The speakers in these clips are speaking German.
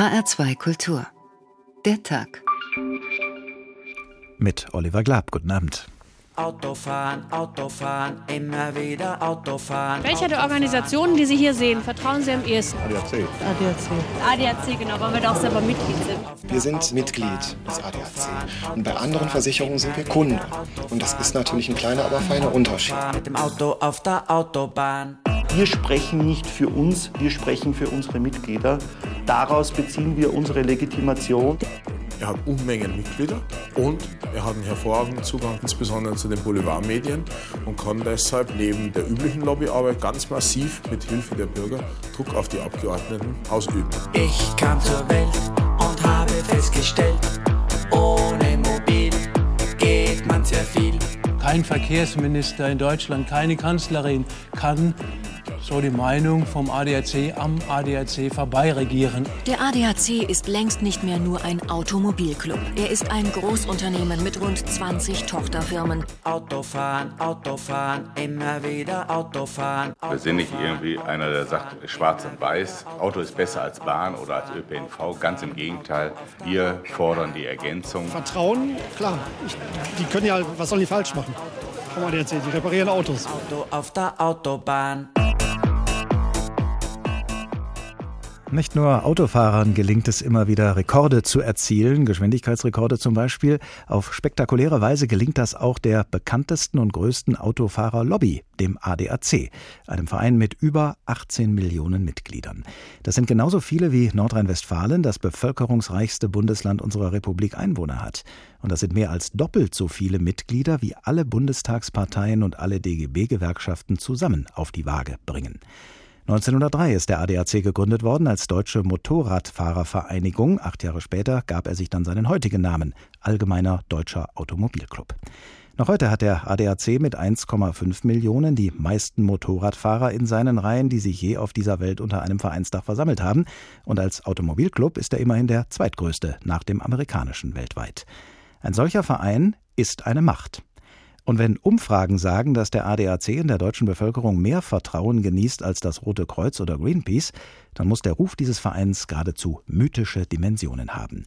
HR2 Kultur. Der Tag. Mit Oliver Glaab. Guten Abend. Autofahren, Autofahren, immer wieder Autofahren. Welcher der Organisationen, die Sie hier sehen, vertrauen Sie am ehesten? ADAC. ADAC, genau, weil wir da auch selber Mitglied sind. Wir sind Mitglied des ADAC. Und bei anderen Versicherungen sind wir Kunde. Und das ist natürlich ein kleiner, aber feiner Unterschied. Mit dem Auto auf der Autobahn. Wir sprechen nicht für uns, wir sprechen für unsere Mitglieder. Daraus beziehen wir unsere Legitimation. Er hat Unmengen Mitglieder und er hat einen hervorragenden Zugang, insbesondere zu den Boulevardmedien, und kann deshalb neben der üblichen Lobbyarbeit ganz massiv mit Hilfe der Bürger Druck auf die Abgeordneten ausüben. Ich kam zur Welt und habe festgestellt, ohne Mobil geht man sehr viel. Kein Verkehrsminister in Deutschland, keine Kanzlerin kann, so die Meinung, vom ADAC am ADAC vorbeiregieren. Der ADAC ist längst nicht mehr nur ein Automobilclub. Er ist ein Großunternehmen mit rund 20 Tochterfirmen. Autofahren, Autofahren, immer wieder Autofahren. Wir sind nicht irgendwie einer, der sagt, schwarz und weiß, Auto ist besser als Bahn oder als ÖPNV. Ganz im Gegenteil, wir fordern die Ergänzung. Vertrauen, klar, die können ja, was sollen die falsch machen? Vom ADAC, die reparieren Autos. Auto auf der Autobahn. Nicht nur Autofahrern gelingt es immer wieder, Rekorde zu erzielen, Geschwindigkeitsrekorde zum Beispiel. Auf spektakuläre Weise gelingt das auch der bekanntesten und größten Autofahrerlobby, dem ADAC, einem Verein mit über 18 Millionen Mitgliedern. Das sind genauso viele wie Nordrhein-Westfalen, das bevölkerungsreichste Bundesland unserer Republik, Einwohner hat. Und das sind mehr als doppelt so viele Mitglieder, wie alle Bundestagsparteien und alle DGB-Gewerkschaften zusammen auf die Waage bringen. 1903 ist der ADAC gegründet worden als Deutsche Motorradfahrervereinigung. 8 Jahre später gab er sich dann seinen heutigen Namen, Allgemeiner Deutscher Automobilclub. Noch heute hat der ADAC mit 1,5 Millionen die meisten Motorradfahrer in seinen Reihen, die sich je auf dieser Welt unter einem Vereinsdach versammelt haben. Und als Automobilclub ist er immerhin der zweitgrößte nach dem amerikanischen weltweit. Ein solcher Verein ist eine Macht. Und wenn Umfragen sagen, dass der ADAC in der deutschen Bevölkerung mehr Vertrauen genießt als das Rote Kreuz oder Greenpeace, dann muss der Ruf dieses Vereins geradezu mythische Dimensionen haben.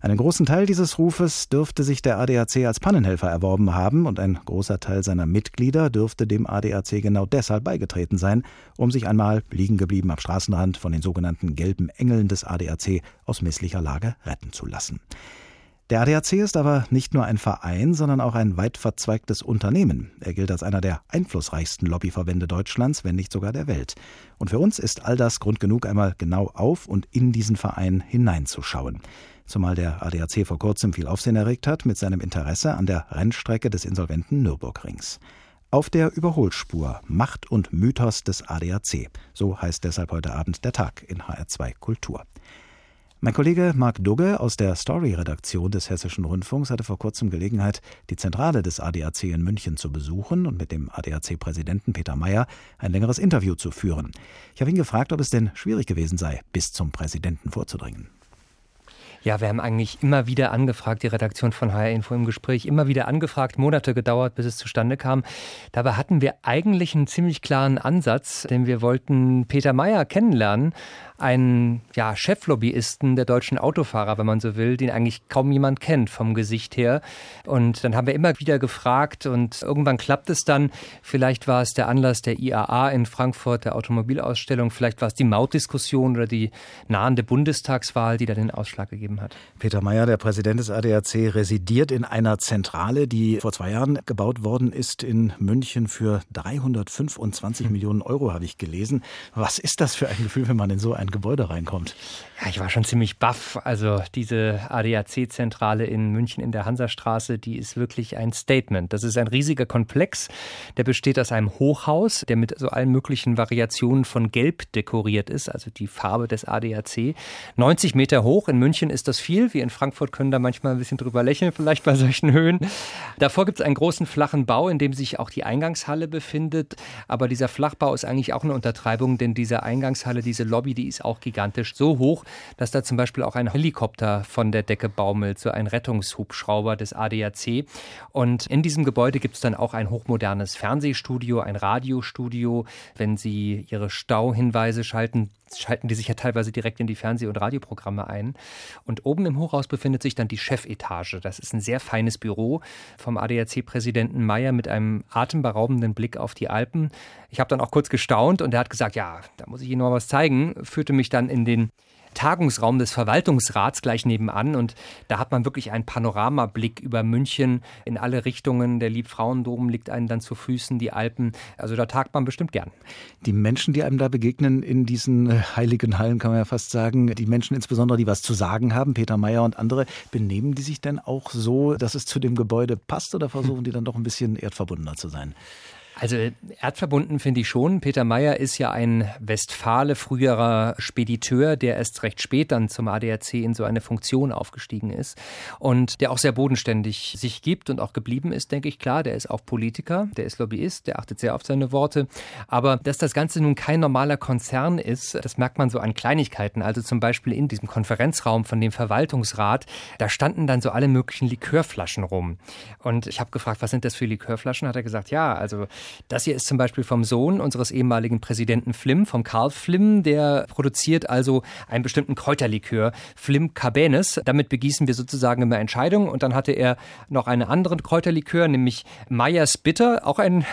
Einen großen Teil dieses Rufes dürfte sich der ADAC als Pannenhelfer erworben haben, und ein großer Teil seiner Mitglieder dürfte dem ADAC genau deshalb beigetreten sein, um sich einmal, liegen geblieben am Straßenrand, von den sogenannten gelben Engeln des ADAC aus misslicher Lage retten zu lassen. Der ADAC ist aber nicht nur ein Verein, sondern auch ein weit verzweigtes Unternehmen. Er gilt als einer der einflussreichsten Lobbyverbände Deutschlands, wenn nicht sogar der Welt. Und für uns ist all das Grund genug, einmal genau auf und in diesen Verein hineinzuschauen. Zumal der ADAC vor kurzem viel Aufsehen erregt hat mit seinem Interesse an der Rennstrecke des insolventen Nürburgrings. Auf der Überholspur – Macht und Mythos des ADAC. So heißt deshalb heute Abend der Tag in HR2 Kultur. Mein Kollege Mark Dugge aus der Story-Redaktion des Hessischen Rundfunks hatte vor kurzem Gelegenheit, die Zentrale des ADAC in München zu besuchen und mit dem ADAC-Präsidenten Peter Meyer ein längeres Interview zu führen. Ich habe ihn gefragt, ob es denn schwierig gewesen sei, bis zum Präsidenten vorzudringen. Ja, wir haben eigentlich immer wieder angefragt, die Redaktion von HR Info im Gespräch, immer wieder angefragt, Monate gedauert, bis es zustande kam. Dabei hatten wir eigentlich einen ziemlich klaren Ansatz, denn wir wollten Peter Meyer kennenlernen, einen Cheflobbyisten der deutschen Autofahrer, wenn man so will, den eigentlich kaum jemand kennt vom Gesicht her. Und dann haben wir immer wieder gefragt und irgendwann klappt es dann. Vielleicht war es der Anlass der IAA in Frankfurt, der Automobilausstellung, vielleicht war es die Mautdiskussion oder die nahende Bundestagswahl, die da den Ausschlag gegeben hat. Peter Meyer, der Präsident des ADAC, residiert in einer Zentrale, die vor 2 Jahren gebaut worden ist in München für 325 Millionen Euro, habe ich gelesen. Was ist das für ein Gefühl, wenn man in so ein Gebäude reinkommt? Ja, ich war schon ziemlich baff. Also diese ADAC-Zentrale in München in der Hansastraße, die ist wirklich ein Statement. Das ist ein riesiger Komplex, der besteht aus einem Hochhaus, der mit so allen möglichen Variationen von Gelb dekoriert ist, also die Farbe des ADAC. 90 Meter hoch, in München ist das viel. Wir in Frankfurt können da manchmal ein bisschen drüber lächeln, vielleicht bei solchen Höhen. Davor gibt es einen großen flachen Bau, in dem sich auch die Eingangshalle befindet. Aber dieser Flachbau ist eigentlich auch eine Untertreibung, denn diese Eingangshalle, diese Lobby, die ist auch gigantisch. So hoch, dass da zum Beispiel auch ein Helikopter von der Decke baumelt, so ein Rettungshubschrauber des ADAC. Und in diesem Gebäude gibt es dann auch ein hochmodernes Fernsehstudio, ein Radiostudio. Wenn Sie Ihre Stauhinweise schalten, Jetzt schalten die sich ja teilweise direkt in die Fernseh- und Radioprogramme ein. Und oben im Hochhaus befindet sich dann die Chefetage. Das ist ein sehr feines Büro vom ADAC-Präsidenten Meyer mit einem atemberaubenden Blick auf die Alpen. Ich habe dann auch kurz gestaunt und er hat gesagt, ja, da muss ich Ihnen noch was zeigen. Führte mich dann in den Tagungsraum des Verwaltungsrats gleich nebenan und da hat man wirklich einen Panoramablick über München in alle Richtungen. Der Liebfrauendom liegt einem dann zu Füßen, die Alpen. Also da tagt man bestimmt gern. Die Menschen, die einem da begegnen in diesen heiligen Hallen, kann man ja fast sagen, die Menschen insbesondere, die was zu sagen haben, Peter Meyer und andere, benehmen die sich denn auch so, dass es zu dem Gebäude passt oder versuchen die dann doch ein bisschen erdverbundener zu sein? Also erdverbunden finde ich schon. Peter Meyer ist ja ein Westfale, früherer Spediteur, der erst recht spät dann zum ADAC in so eine Funktion aufgestiegen ist und der auch sehr bodenständig sich gibt und auch geblieben ist, denke ich. Klar, der ist auch Politiker, der ist Lobbyist, der achtet sehr auf seine Worte. Aber dass das Ganze nun kein normaler Konzern ist, das merkt man so an Kleinigkeiten. Also zum Beispiel in diesem Konferenzraum von dem Verwaltungsrat, da standen dann so alle möglichen Likörflaschen rum. Und ich habe gefragt, was sind das für Likörflaschen? Hat er gesagt, ja, also das hier ist zum Beispiel vom Sohn unseres ehemaligen Präsidenten Flimm, vom Karl Flimm. Der produziert also einen bestimmten Kräuterlikör, Flimm Kabänes. Damit begießen wir sozusagen immer Entscheidungen. Und dann hatte er noch einen anderen Kräuterlikör, nämlich Meyers Bitter, auch ein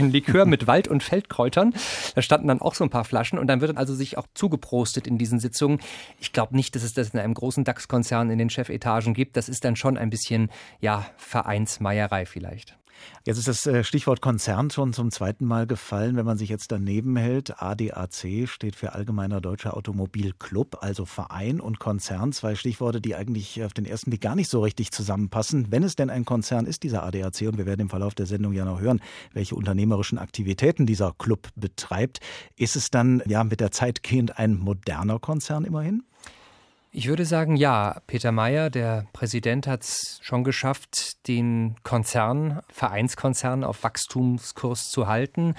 Likör mit Wald- und Feldkräutern. Da standen dann auch so ein paar Flaschen. Und dann wird also sich auch zugeprostet in diesen Sitzungen. Ich glaube nicht, dass es das in einem großen DAX-Konzern in den Chefetagen gibt. Das ist dann schon ein bisschen, ja, Vereinsmeierei vielleicht. Jetzt ist das Stichwort Konzern schon zum zweiten Mal gefallen, wenn man sich jetzt daneben hält. ADAC steht für Allgemeiner Deutscher Automobilclub, also Verein und Konzern. Zwei Stichworte, die eigentlich auf den ersten Blick gar nicht so richtig zusammenpassen. Wenn es denn ein Konzern ist, dieser ADAC, und wir werden im Verlauf der Sendung ja noch hören, welche unternehmerischen Aktivitäten dieser Club betreibt, ist es dann ja mit der Zeit gehend ein moderner Konzern immerhin? Ich würde sagen, ja. Peter Meyer, der Präsident, hat es schon geschafft, den Konzern, Vereinskonzern auf Wachstumskurs zu halten.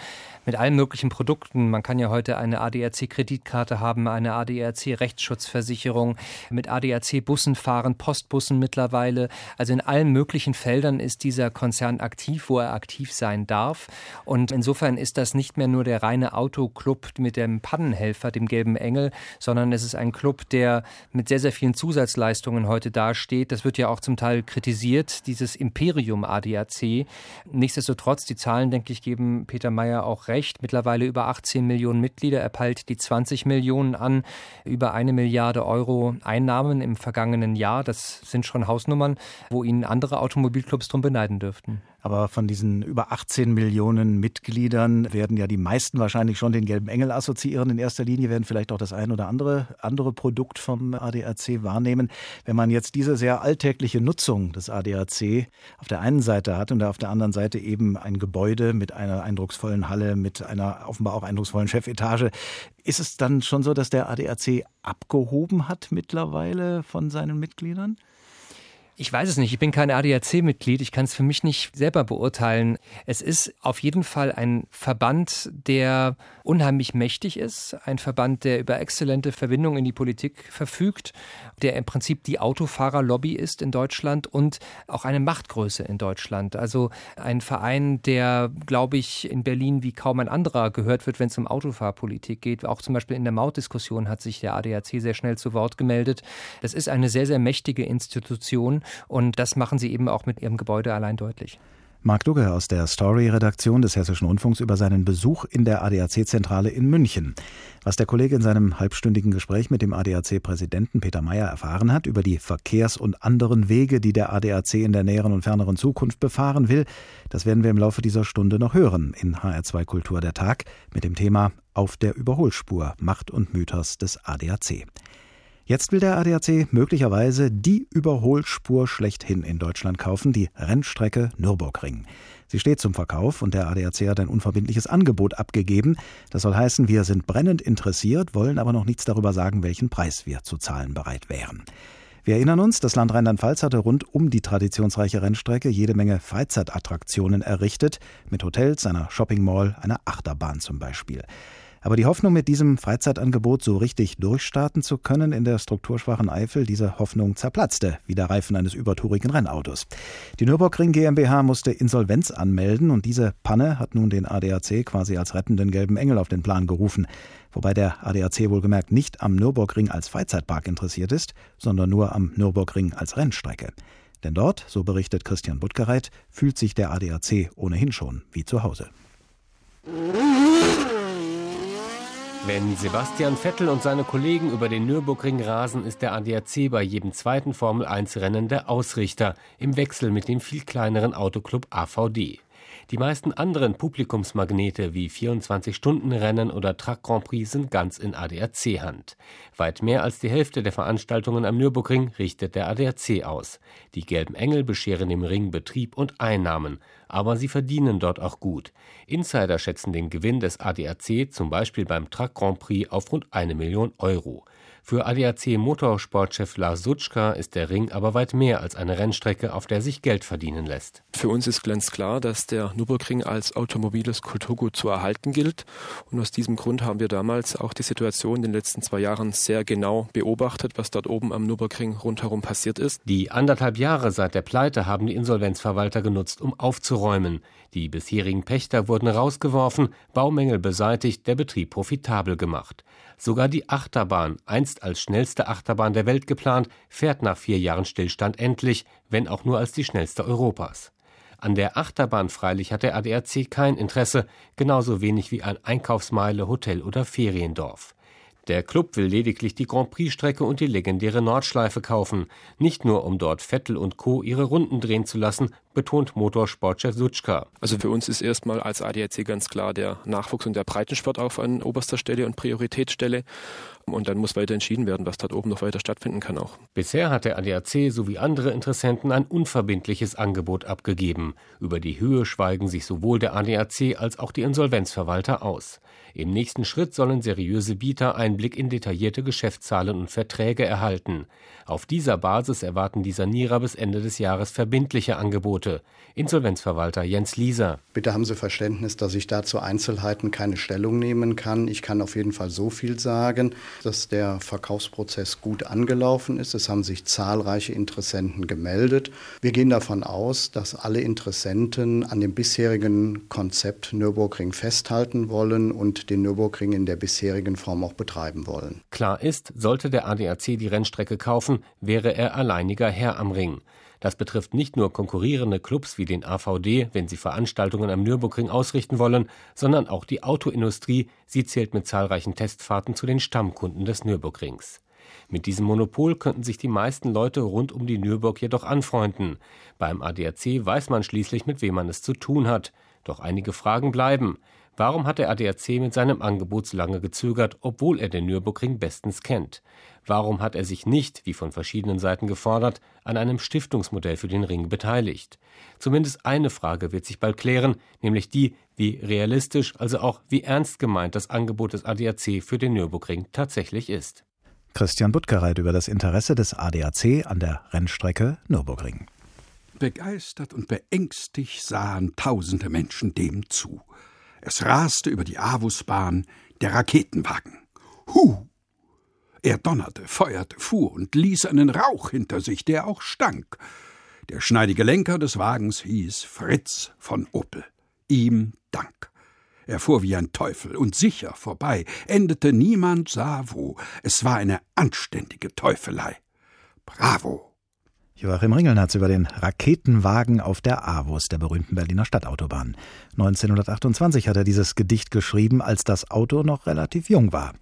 Mit allen möglichen Produkten. Man kann ja heute eine ADAC-Kreditkarte haben, eine ADAC-Rechtsschutzversicherung, mit ADAC-Bussen fahren, Postbussen mittlerweile. Also in allen möglichen Feldern ist dieser Konzern aktiv, wo er aktiv sein darf. Und insofern ist das nicht mehr nur der reine Autoclub mit dem Pannenhelfer, dem gelben Engel, sondern es ist ein Club, der mit sehr, sehr vielen Zusatzleistungen heute dasteht. Das wird ja auch zum Teil kritisiert, dieses Imperium ADAC. Nichtsdestotrotz, die Zahlen, denke ich, geben Peter Meyer auch recht. Mittlerweile über 18 Millionen Mitglieder, er peilt die 20 Millionen an, über 1 Milliarde Euro Einnahmen im vergangenen Jahr. Das sind schon Hausnummern, wo ihn andere Automobilclubs drum beneiden dürften. Aber von diesen über 18 Millionen Mitgliedern werden ja die meisten wahrscheinlich schon den gelben Engel assoziieren. In erster Linie werden vielleicht auch das ein oder andere Produkt vom ADAC wahrnehmen. Wenn man jetzt diese sehr alltägliche Nutzung des ADAC auf der einen Seite hat und auf der anderen Seite eben ein Gebäude mit einer eindrucksvollen Halle, mit einer offenbar auch eindrucksvollen Chefetage, ist es dann schon so, dass der ADAC abgehoben hat mittlerweile von seinen Mitgliedern? Ich weiß es nicht. Ich bin kein ADAC-Mitglied. Ich kann es für mich nicht selber beurteilen. Es ist auf jeden Fall ein Verband, der unheimlich mächtig ist. Ein Verband, der über exzellente Verbindungen in die Politik verfügt, der im Prinzip die Autofahrerlobby ist in Deutschland und auch eine Machtgröße in Deutschland. Also ein Verein, der, glaube ich, in Berlin wie kaum ein anderer gehört wird, wenn es um Autofahrpolitik geht. Auch zum Beispiel in der Mautdiskussion hat sich der ADAC sehr schnell zu Wort gemeldet. Das ist eine sehr, sehr mächtige Institution. Und das machen sie eben auch mit ihrem Gebäude allein deutlich. Mark Dugge aus der Story-Redaktion des Hessischen Rundfunks über seinen Besuch in der ADAC-Zentrale in München. Was der Kollege in seinem halbstündigen Gespräch mit dem ADAC-Präsidenten Peter Meyer erfahren hat über die Verkehrs- und anderen Wege, die der ADAC in der näheren und ferneren Zukunft befahren will, das werden wir im Laufe dieser Stunde noch hören in HR2 Kultur der Tag mit dem Thema Auf der Überholspur – Macht und Mythos des ADAC. Jetzt will der ADAC möglicherweise die Überholspur schlechthin in Deutschland kaufen, die Rennstrecke Nürburgring. Sie steht zum Verkauf und der ADAC hat ein unverbindliches Angebot abgegeben. Das soll heißen, wir sind brennend interessiert, wollen aber noch nichts darüber sagen, welchen Preis wir zu zahlen bereit wären. Wir erinnern uns, das Land Rheinland-Pfalz hatte rund um die traditionsreiche Rennstrecke jede Menge Freizeitattraktionen errichtet, mit Hotels, einer Shopping Mall, einer Achterbahn zum Beispiel. Aber die Hoffnung, mit diesem Freizeitangebot so richtig durchstarten zu können in der strukturschwachen Eifel, diese Hoffnung zerplatzte, wie der Reifen eines übertourigen Rennautos. Die Nürburgring GmbH musste Insolvenz anmelden und diese Panne hat nun den ADAC quasi als rettenden gelben Engel auf den Plan gerufen. Wobei der ADAC wohlgemerkt nicht am Nürburgring als Freizeitpark interessiert ist, sondern nur am Nürburgring als Rennstrecke. Denn dort, so berichtet Christian Buttgereit, fühlt sich der ADAC ohnehin schon wie zu Hause. Wenn Sebastian Vettel und seine Kollegen über den Nürburgring rasen, ist der ADAC bei jedem zweiten Formel-1-Rennen der Ausrichter, im Wechsel mit dem viel kleineren Autoclub AVD. Die meisten anderen Publikumsmagnete wie 24-Stunden-Rennen oder Truck Grand Prix sind ganz in ADAC-Hand. Weit mehr als die Hälfte der Veranstaltungen am Nürburgring richtet der ADAC aus. Die gelben Engel bescheren dem Ring Betrieb und Einnahmen. Aber sie verdienen dort auch gut. Insider schätzen den Gewinn des ADAC zum Beispiel beim Truck Grand Prix auf rund 1 Million Euro. Für ADAC-Motorsportchef Lars Sutschka ist der Ring aber weit mehr als eine Rennstrecke, auf der sich Geld verdienen lässt. Für uns ist ganz klar, dass der Nürburgring als automobiles Kulturgut zu erhalten gilt. Und aus diesem Grund haben wir damals auch die Situation in den letzten 2 Jahren sehr genau beobachtet, was dort oben am Nürburgring rundherum passiert ist. Die 1,5 Jahre seit der Pleite haben die Insolvenzverwalter genutzt, um aufzuräumen. Die bisherigen Pächter wurden rausgeworfen, Baumängel beseitigt, der Betrieb profitabel gemacht. Sogar die Achterbahn, einst als schnellste Achterbahn der Welt geplant, fährt nach 4 Jahren Stillstand endlich, wenn auch nur als die schnellste Europas. An der Achterbahn freilich hat der ADAC kein Interesse, genauso wenig wie an Einkaufsmeile, Hotel oder Feriendorf. Der Club will lediglich die Grand Prix-Strecke und die legendäre Nordschleife kaufen. Nicht nur, um dort Vettel und Co. ihre Runden drehen zu lassen, betont Motorsportchef Sutschka. Also für uns ist erstmal als ADAC ganz klar der Nachwuchs und der Breitensport auf an oberster Stelle und Prioritätsstelle. Und dann muss weiter entschieden werden, was dort oben noch weiter stattfinden kann auch. Bisher hat der ADAC sowie andere Interessenten ein unverbindliches Angebot abgegeben. Über die Höhe schweigen sich sowohl der ADAC als auch die Insolvenzverwalter aus. Im nächsten Schritt sollen seriöse Bieter Einblick in detaillierte Geschäftszahlen und Verträge erhalten. Auf dieser Basis erwarten die Sanierer bis Ende des Jahres verbindliche Angebote. Insolvenzverwalter Jens Lieser. Bitte haben Sie Verständnis, dass ich dazu Einzelheiten keine Stellung nehmen kann. Ich kann auf jeden Fall so viel sagen, dass der Verkaufsprozess gut angelaufen ist. Es haben sich zahlreiche Interessenten gemeldet. Wir gehen davon aus, dass alle Interessenten an dem bisherigen Konzept Nürburgring festhalten wollen und den Nürburgring in der bisherigen Form auch betreiben wollen. Klar ist, sollte der ADAC die Rennstrecke kaufen, wäre er alleiniger Herr am Ring. Das betrifft nicht nur konkurrierende Clubs wie den AVD, wenn sie Veranstaltungen am Nürburgring ausrichten wollen, sondern auch die Autoindustrie. Sie zählt mit zahlreichen Testfahrten zu den Stammkunden des Nürburgrings. Mit diesem Monopol könnten sich die meisten Leute rund um die Nürburg jedoch anfreunden. Beim ADAC weiß man schließlich, mit wem man es zu tun hat. Doch einige Fragen bleiben. Warum hat der ADAC mit seinem Angebot so lange gezögert, obwohl er den Nürburgring bestens kennt? Warum hat er sich nicht, wie von verschiedenen Seiten gefordert, an einem Stiftungsmodell für den Ring beteiligt? Zumindest eine Frage wird sich bald klären, nämlich die, wie realistisch, also auch wie ernst gemeint das Angebot des ADAC für den Nürburgring tatsächlich ist. Christian Buttgereit über das Interesse des ADAC an der Rennstrecke Nürburgring. Begeistert und beängstigt sahen tausende Menschen dem zu. Es raste über die Avusbahn der Raketenwagen. Huh! Er donnerte, feuerte, fuhr und ließ einen Rauch hinter sich, der auch stank. Der schneidige Lenker des Wagens hieß Fritz von Opel. Ihm Dank. Er fuhr wie ein Teufel und sicher vorbei, endete niemand sah wo. Es war eine anständige Teufelei. Bravo! Joachim Ringelnatz über den Raketenwagen auf der Avus, der berühmten Berliner Stadtautobahn. 1928 hat er dieses Gedicht geschrieben, als das Auto noch relativ jung war.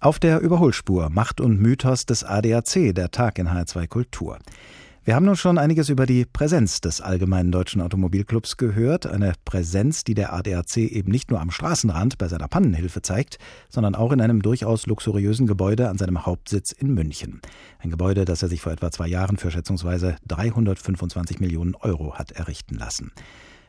Auf der Überholspur, Macht und Mythos des ADAC, der Tag in H2 Kultur. Wir haben nun schon einiges über die Präsenz des Allgemeinen Deutschen Automobilclubs gehört. Eine Präsenz, die der ADAC eben nicht nur am Straßenrand bei seiner Pannenhilfe zeigt, sondern auch in einem durchaus luxuriösen Gebäude an seinem Hauptsitz in München. Ein Gebäude, das er sich vor etwa 2 Jahren für schätzungsweise 325 Millionen Euro hat errichten lassen.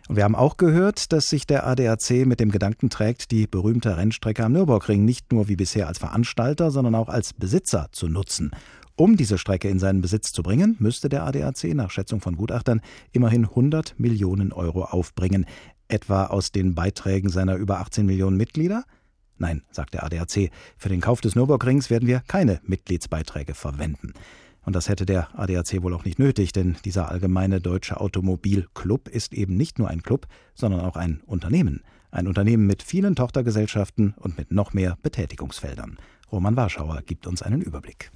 Und wir haben auch gehört, dass sich der ADAC mit dem Gedanken trägt, die berühmte Rennstrecke am Nürburgring nicht nur wie bisher als Veranstalter, sondern auch als Besitzer zu nutzen. Um diese Strecke in seinen Besitz zu bringen, müsste der ADAC nach Schätzung von Gutachtern immerhin 100 Millionen Euro aufbringen. Etwa aus den Beiträgen seiner über 18 Millionen Mitglieder? Nein, sagt der ADAC, für den Kauf des Nürburgrings werden wir keine Mitgliedsbeiträge verwenden. Und das hätte der ADAC wohl auch nicht nötig, denn dieser allgemeine deutsche Automobilclub ist eben nicht nur ein Club, sondern auch ein Unternehmen. Ein Unternehmen mit vielen Tochtergesellschaften und mit noch mehr Betätigungsfeldern. Roman Warschauer gibt uns einen Überblick.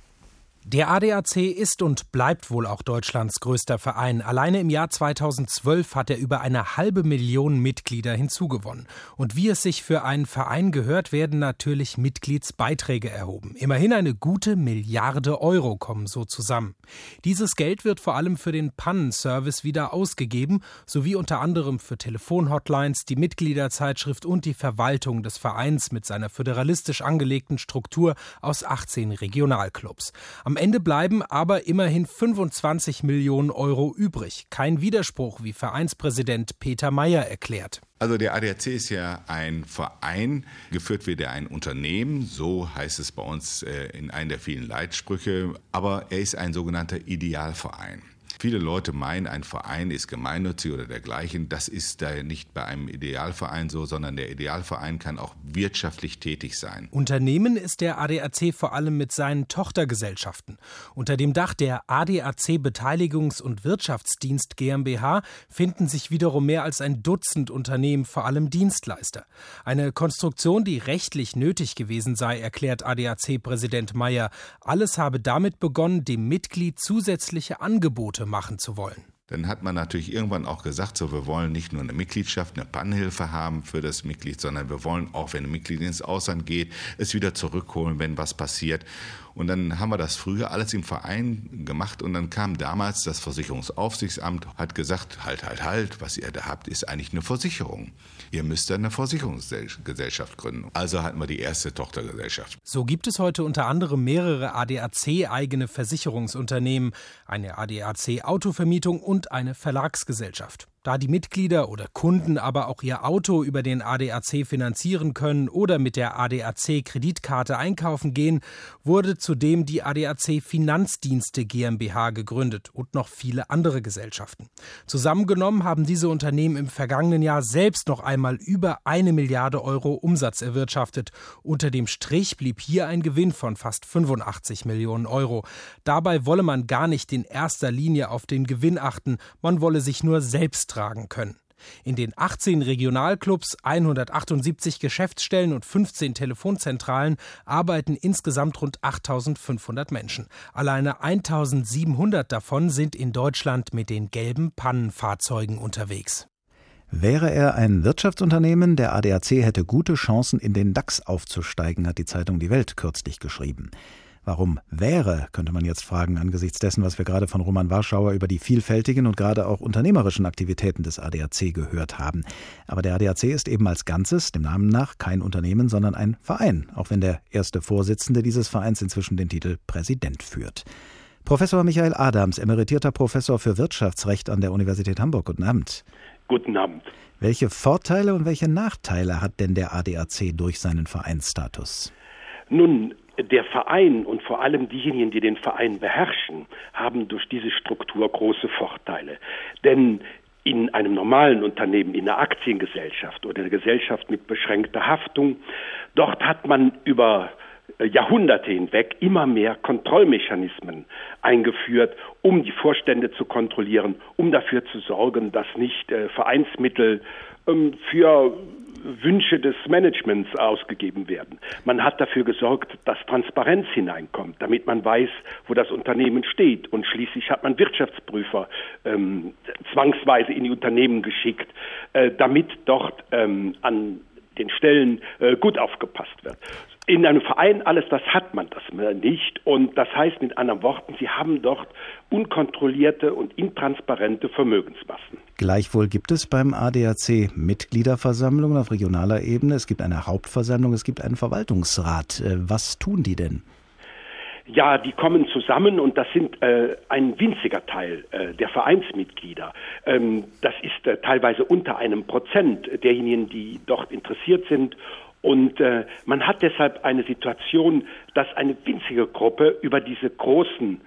Der ADAC ist und bleibt wohl auch Deutschlands größter Verein. Alleine im Jahr 2012 hat er über 500.000 Mitglieder hinzugewonnen. Und wie es sich für einen Verein gehört, werden natürlich Mitgliedsbeiträge erhoben. Immerhin eine gute Milliarde Euro kommen so zusammen. Dieses Geld wird vor allem für den Pannenservice wieder ausgegeben, sowie unter anderem für Telefonhotlines, die Mitgliederzeitschrift und die Verwaltung des Vereins mit seiner föderalistisch angelegten Struktur aus 18 Regionalclubs. Am Ende bleiben aber immerhin 25 Millionen Euro übrig. Kein Widerspruch, wie Vereinspräsident Peter Meyer erklärt. Also der ADAC ist ja ein Verein, geführt wird er ein Unternehmen, so heißt es bei uns in einem der vielen Leitsprüche. Aber er ist ein sogenannter Idealverein. Viele Leute meinen, ein Verein ist gemeinnützig oder dergleichen. Das ist daher nicht bei einem Idealverein so, sondern der Idealverein kann auch wirtschaftlich tätig sein. Unternehmen ist der ADAC vor allem mit seinen Tochtergesellschaften. Unter dem Dach der ADAC Beteiligungs- und Wirtschaftsdienst GmbH finden sich wiederum mehr als 12 Unternehmen, vor allem Dienstleister. Eine Konstruktion, die rechtlich nötig gewesen sei, erklärt ADAC-Präsident Meyer. Alles habe damit begonnen, dem Mitglied zusätzliche Angebote machen zu wollen. Dann hat man natürlich irgendwann auch gesagt, so, wir wollen nicht nur eine Mitgliedschaft, eine Pannenhilfe haben für das Mitglied, sondern wir wollen auch, wenn ein Mitglied ins Ausland geht, es wieder zurückholen, wenn was passiert. Und dann haben wir das früher alles im Verein gemacht und dann kam damals das Versicherungsaufsichtsamt, hat gesagt, halt, was ihr da habt, ist eigentlich eine Versicherung. Ihr müsst dann eine Versicherungsgesellschaft gründen. Also hatten wir die erste Tochtergesellschaft. So gibt es heute unter anderem mehrere ADAC-eigene Versicherungsunternehmen, eine ADAC-Autovermietung und eine Verlagsgesellschaft. Da die Mitglieder oder Kunden aber auch ihr Auto über den ADAC finanzieren können oder mit der ADAC-Kreditkarte einkaufen gehen, wurde zudem die ADAC Finanzdienste GmbH gegründet und noch viele andere Gesellschaften. Zusammengenommen haben diese Unternehmen im vergangenen Jahr selbst noch einmal über 1 Milliarde Euro Umsatz erwirtschaftet. Unter dem Strich blieb hier ein Gewinn von fast 85 Millionen Euro. Dabei wolle man gar nicht in erster Linie auf den Gewinn achten, man wolle sich nur selbst tragen können. In den 18 Regionalclubs, 178 Geschäftsstellen und 15 Telefonzentralen arbeiten insgesamt rund 8.500 Menschen. Alleine 1.700 davon sind in Deutschland mit den gelben Pannenfahrzeugen unterwegs. Wäre er ein Wirtschaftsunternehmen, der ADAC hätte gute Chancen, in den DAX aufzusteigen, hat die Zeitung Die Welt kürzlich geschrieben. Warum wäre, könnte man jetzt fragen, angesichts dessen, was wir gerade von Roman Warschauer über die vielfältigen und gerade auch unternehmerischen Aktivitäten des ADAC gehört haben. Aber der ADAC ist eben als Ganzes, dem Namen nach, kein Unternehmen, sondern ein Verein, auch wenn der erste Vorsitzende dieses Vereins inzwischen den Titel Präsident führt. Professor Michael Adams, emeritierter Professor für Wirtschaftsrecht an der Universität Hamburg. Guten Abend. Guten Abend. Welche Vorteile und welche Nachteile hat denn der ADAC durch seinen Vereinsstatus? Nun, der Verein und vor allem diejenigen, die den Verein beherrschen, haben durch diese Struktur große Vorteile. Denn in einem normalen Unternehmen, in einer Aktiengesellschaft oder einer Gesellschaft mit beschränkter Haftung, dort hat man über Jahrhunderte hinweg immer mehr Kontrollmechanismen eingeführt, um die Vorstände zu kontrollieren, um dafür zu sorgen, dass nicht Vereinsmittel für Wünsche des Managements ausgegeben werden. Man hat dafür gesorgt, dass Transparenz hineinkommt, damit man weiß, wo das Unternehmen steht. Und schließlich hat man Wirtschaftsprüfer zwangsweise in die Unternehmen geschickt, damit dort an den Stellen gut aufgepasst wird. In einem Verein alles das hat man das nicht und das heißt mit anderen Worten, sie haben dort unkontrollierte und intransparente Vermögensmassen. Gleichwohl gibt es beim ADAC Mitgliederversammlungen auf regionaler Ebene, es gibt eine Hauptversammlung, es gibt einen Verwaltungsrat. Was tun die denn? Ja, die kommen zusammen und das sind ein winziger Teil der Vereinsmitglieder. Das ist teilweise unter 1% derjenigen, die dort interessiert sind. Und man hat deshalb eine Situation, dass eine winzige Gruppe über diese großen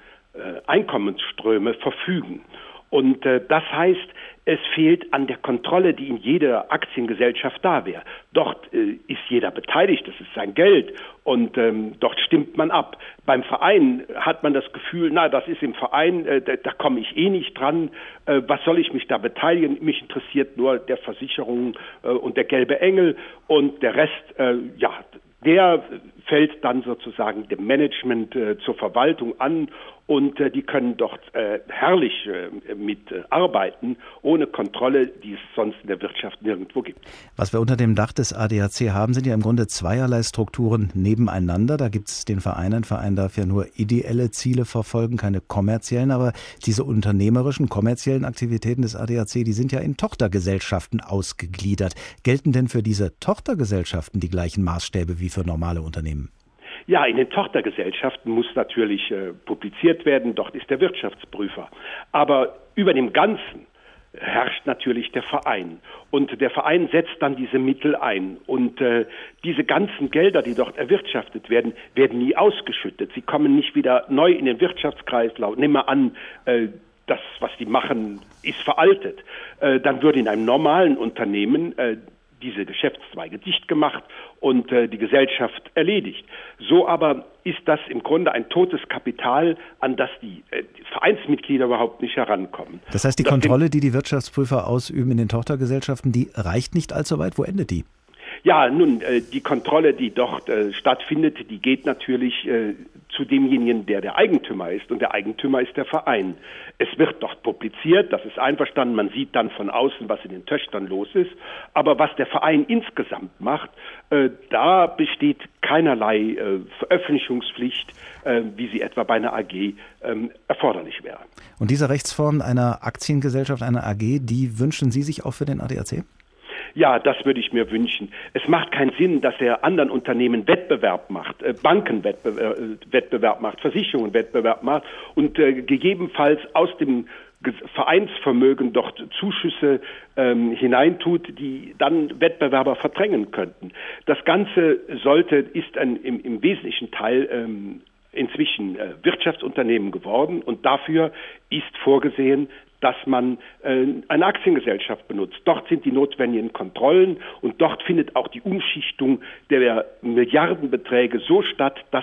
Einkommensströme verfügen. Und das heißt, Es fehlt an der Kontrolle, die in jeder Aktiengesellschaft da wäre. Dort ist jeder beteiligt, das ist sein Geld und dort stimmt man ab. Beim Verein hat man das Gefühl, na, das ist im Verein, da komme ich eh nicht dran, was soll ich mich da beteiligen? Mich interessiert nur der Versicherung und der gelbe Engel und der Rest, der fällt dann sozusagen dem Management zur Verwaltung an und die können dort herrlich mitarbeiten, ohne Kontrolle, die es sonst in der Wirtschaft nirgendwo gibt. Was wir unter dem Dach des ADAC haben, sind ja im Grunde zweierlei Strukturen nebeneinander. Da gibt es den Verein, ein Verein darf ja nur ideelle Ziele verfolgen, keine kommerziellen, aber diese unternehmerischen, kommerziellen Aktivitäten des ADAC, die sind ja in Tochtergesellschaften ausgegliedert. Gelten denn für diese Tochtergesellschaften die gleichen Maßstäbe wie für normale Unternehmen? Ja, in den Tochtergesellschaften muss natürlich publiziert werden, dort ist der Wirtschaftsprüfer. Aber über dem Ganzen herrscht natürlich der Verein. Und der Verein setzt dann diese Mittel ein. Und diese ganzen Gelder, die dort erwirtschaftet werden, werden nie ausgeschüttet. Sie kommen nicht wieder neu in den Wirtschaftskreislauf. Nehmen wir an, das, was die machen, ist veraltet. Dann würde in einem normalen Unternehmen diese Geschäftszweige dicht gemacht und die Gesellschaft erledigt. So aber ist das im Grunde ein totes Kapital, an das die Vereinsmitglieder überhaupt nicht herankommen. Das heißt, die Kontrolle, die die Wirtschaftsprüfer ausüben in den Tochtergesellschaften, die reicht nicht allzu weit. Wo endet die? Ja, nun, die Kontrolle, die dort stattfindet, die geht natürlich zu demjenigen, der Eigentümer ist. Und der Eigentümer ist der Verein. Es wird dort publiziert, das ist einverstanden. Man sieht dann von außen, was in den Töchtern los ist. Aber was der Verein insgesamt macht, da besteht keinerlei Veröffentlichungspflicht, wie sie etwa bei einer AG erforderlich wäre. Und diese Rechtsform einer Aktiengesellschaft, einer AG, die wünschen Sie sich auch für den ADAC? Ja, das würde ich mir wünschen. Es macht keinen Sinn, dass er anderen Unternehmen Wettbewerb macht, Banken Wettbewerb macht, Versicherungen Wettbewerb macht und gegebenenfalls aus dem Vereinsvermögen dort Zuschüsse hineintut, die dann Wettbewerber verdrängen könnten. Das Ganze ist im wesentlichen Teil inzwischen Wirtschaftsunternehmen geworden und dafür ist vorgesehen, dass man eine Aktiengesellschaft benutzt. Dort sind die notwendigen Kontrollen und dort findet auch die Umschichtung der Milliardenbeträge so statt, dass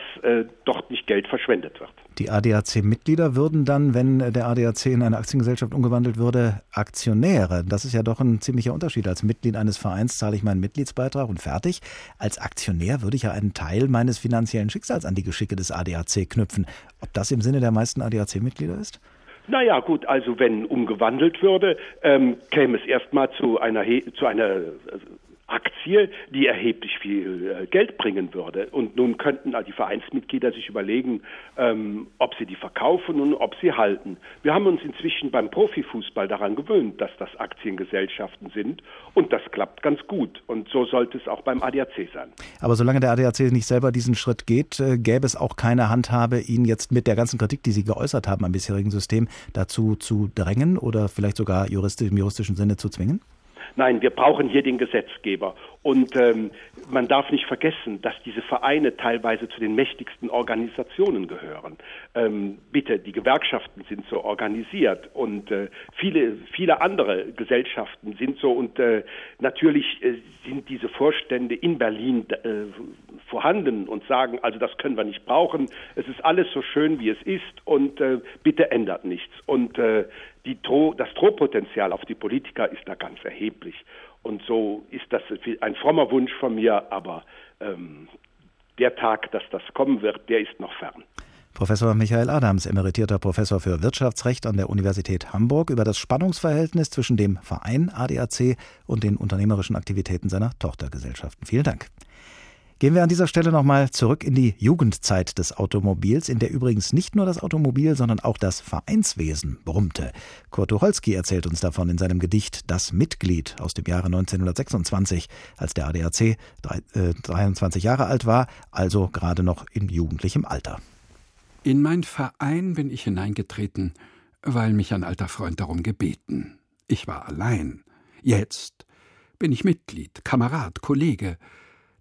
dort nicht Geld verschwendet wird. Die ADAC-Mitglieder würden dann, wenn der ADAC in eine Aktiengesellschaft umgewandelt würde, Aktionäre. Das ist ja doch ein ziemlicher Unterschied. Als Mitglied eines Vereins zahle ich meinen Mitgliedsbeitrag und fertig. Als Aktionär würde ich ja einen Teil meines finanziellen Schicksals an die Geschicke des ADAC knüpfen. Ob das im Sinne der meisten ADAC-Mitglieder ist? Naja, gut, also wenn umgewandelt würde, käme es erstmal zu einer Aktie, die erheblich viel Geld bringen würde. Und nun könnten die Vereinsmitglieder sich überlegen, ob sie die verkaufen und ob sie halten. Wir haben uns inzwischen beim Profifußball daran gewöhnt, dass das Aktiengesellschaften sind. Und das klappt ganz gut. Und so sollte es auch beim ADAC sein. Aber solange der ADAC nicht selber diesen Schritt geht, gäbe es auch keine Handhabe, ihn jetzt mit der ganzen Kritik, die Sie geäußert haben am bisherigen System, dazu zu drängen oder vielleicht sogar juristisch, im juristischen Sinne zu zwingen? Nein, wir brauchen hier den Gesetzgeber. Und man darf nicht vergessen, dass diese Vereine teilweise zu den mächtigsten Organisationen gehören. Bitte, die Gewerkschaften sind so organisiert und viele andere Gesellschaften sind so. Und natürlich sind diese Vorstände in Berlin vorhanden und sagen, also das können wir nicht brauchen. Es ist alles so schön, wie es ist und bitte ändert nichts. Und das Drohpotenzial auf die Politiker ist da ganz erheblich. Und so ist das ein frommer Wunsch von mir, aber der Tag, dass das kommen wird, der ist noch fern. Professor Michael Adams, emeritierter Professor für Wirtschaftsrecht an der Universität Hamburg, über das Spannungsverhältnis zwischen dem Verein ADAC und den unternehmerischen Aktivitäten seiner Tochtergesellschaften. Vielen Dank. Gehen wir an dieser Stelle nochmal zurück in die Jugendzeit des Automobils, in der übrigens nicht nur das Automobil, sondern auch das Vereinswesen brummte. Kurt Tucholsky erzählt uns davon in seinem Gedicht »Das Mitglied« aus dem Jahre 1926, als der ADAC 23 Jahre alt war, also gerade noch in jugendlichem Alter. »In mein Verein bin ich hineingetreten, weil mich ein alter Freund darum gebeten. Ich war allein. Jetzt bin ich Mitglied, Kamerad, Kollege.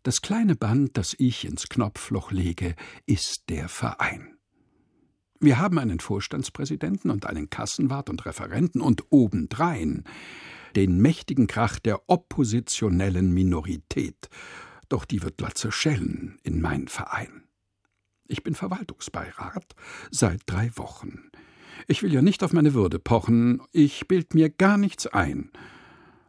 Das kleine Band, das ich ins Knopfloch lege, ist der Verein. Wir haben einen Vorstandspräsidenten und einen Kassenwart und Referenten und obendrein den mächtigen Krach der oppositionellen Minorität. Doch die wird glatt zerschellen in meinen Verein. Ich bin Verwaltungsbeirat seit 3 Wochen. Ich will ja nicht auf meine Würde pochen, ich bild mir gar nichts ein.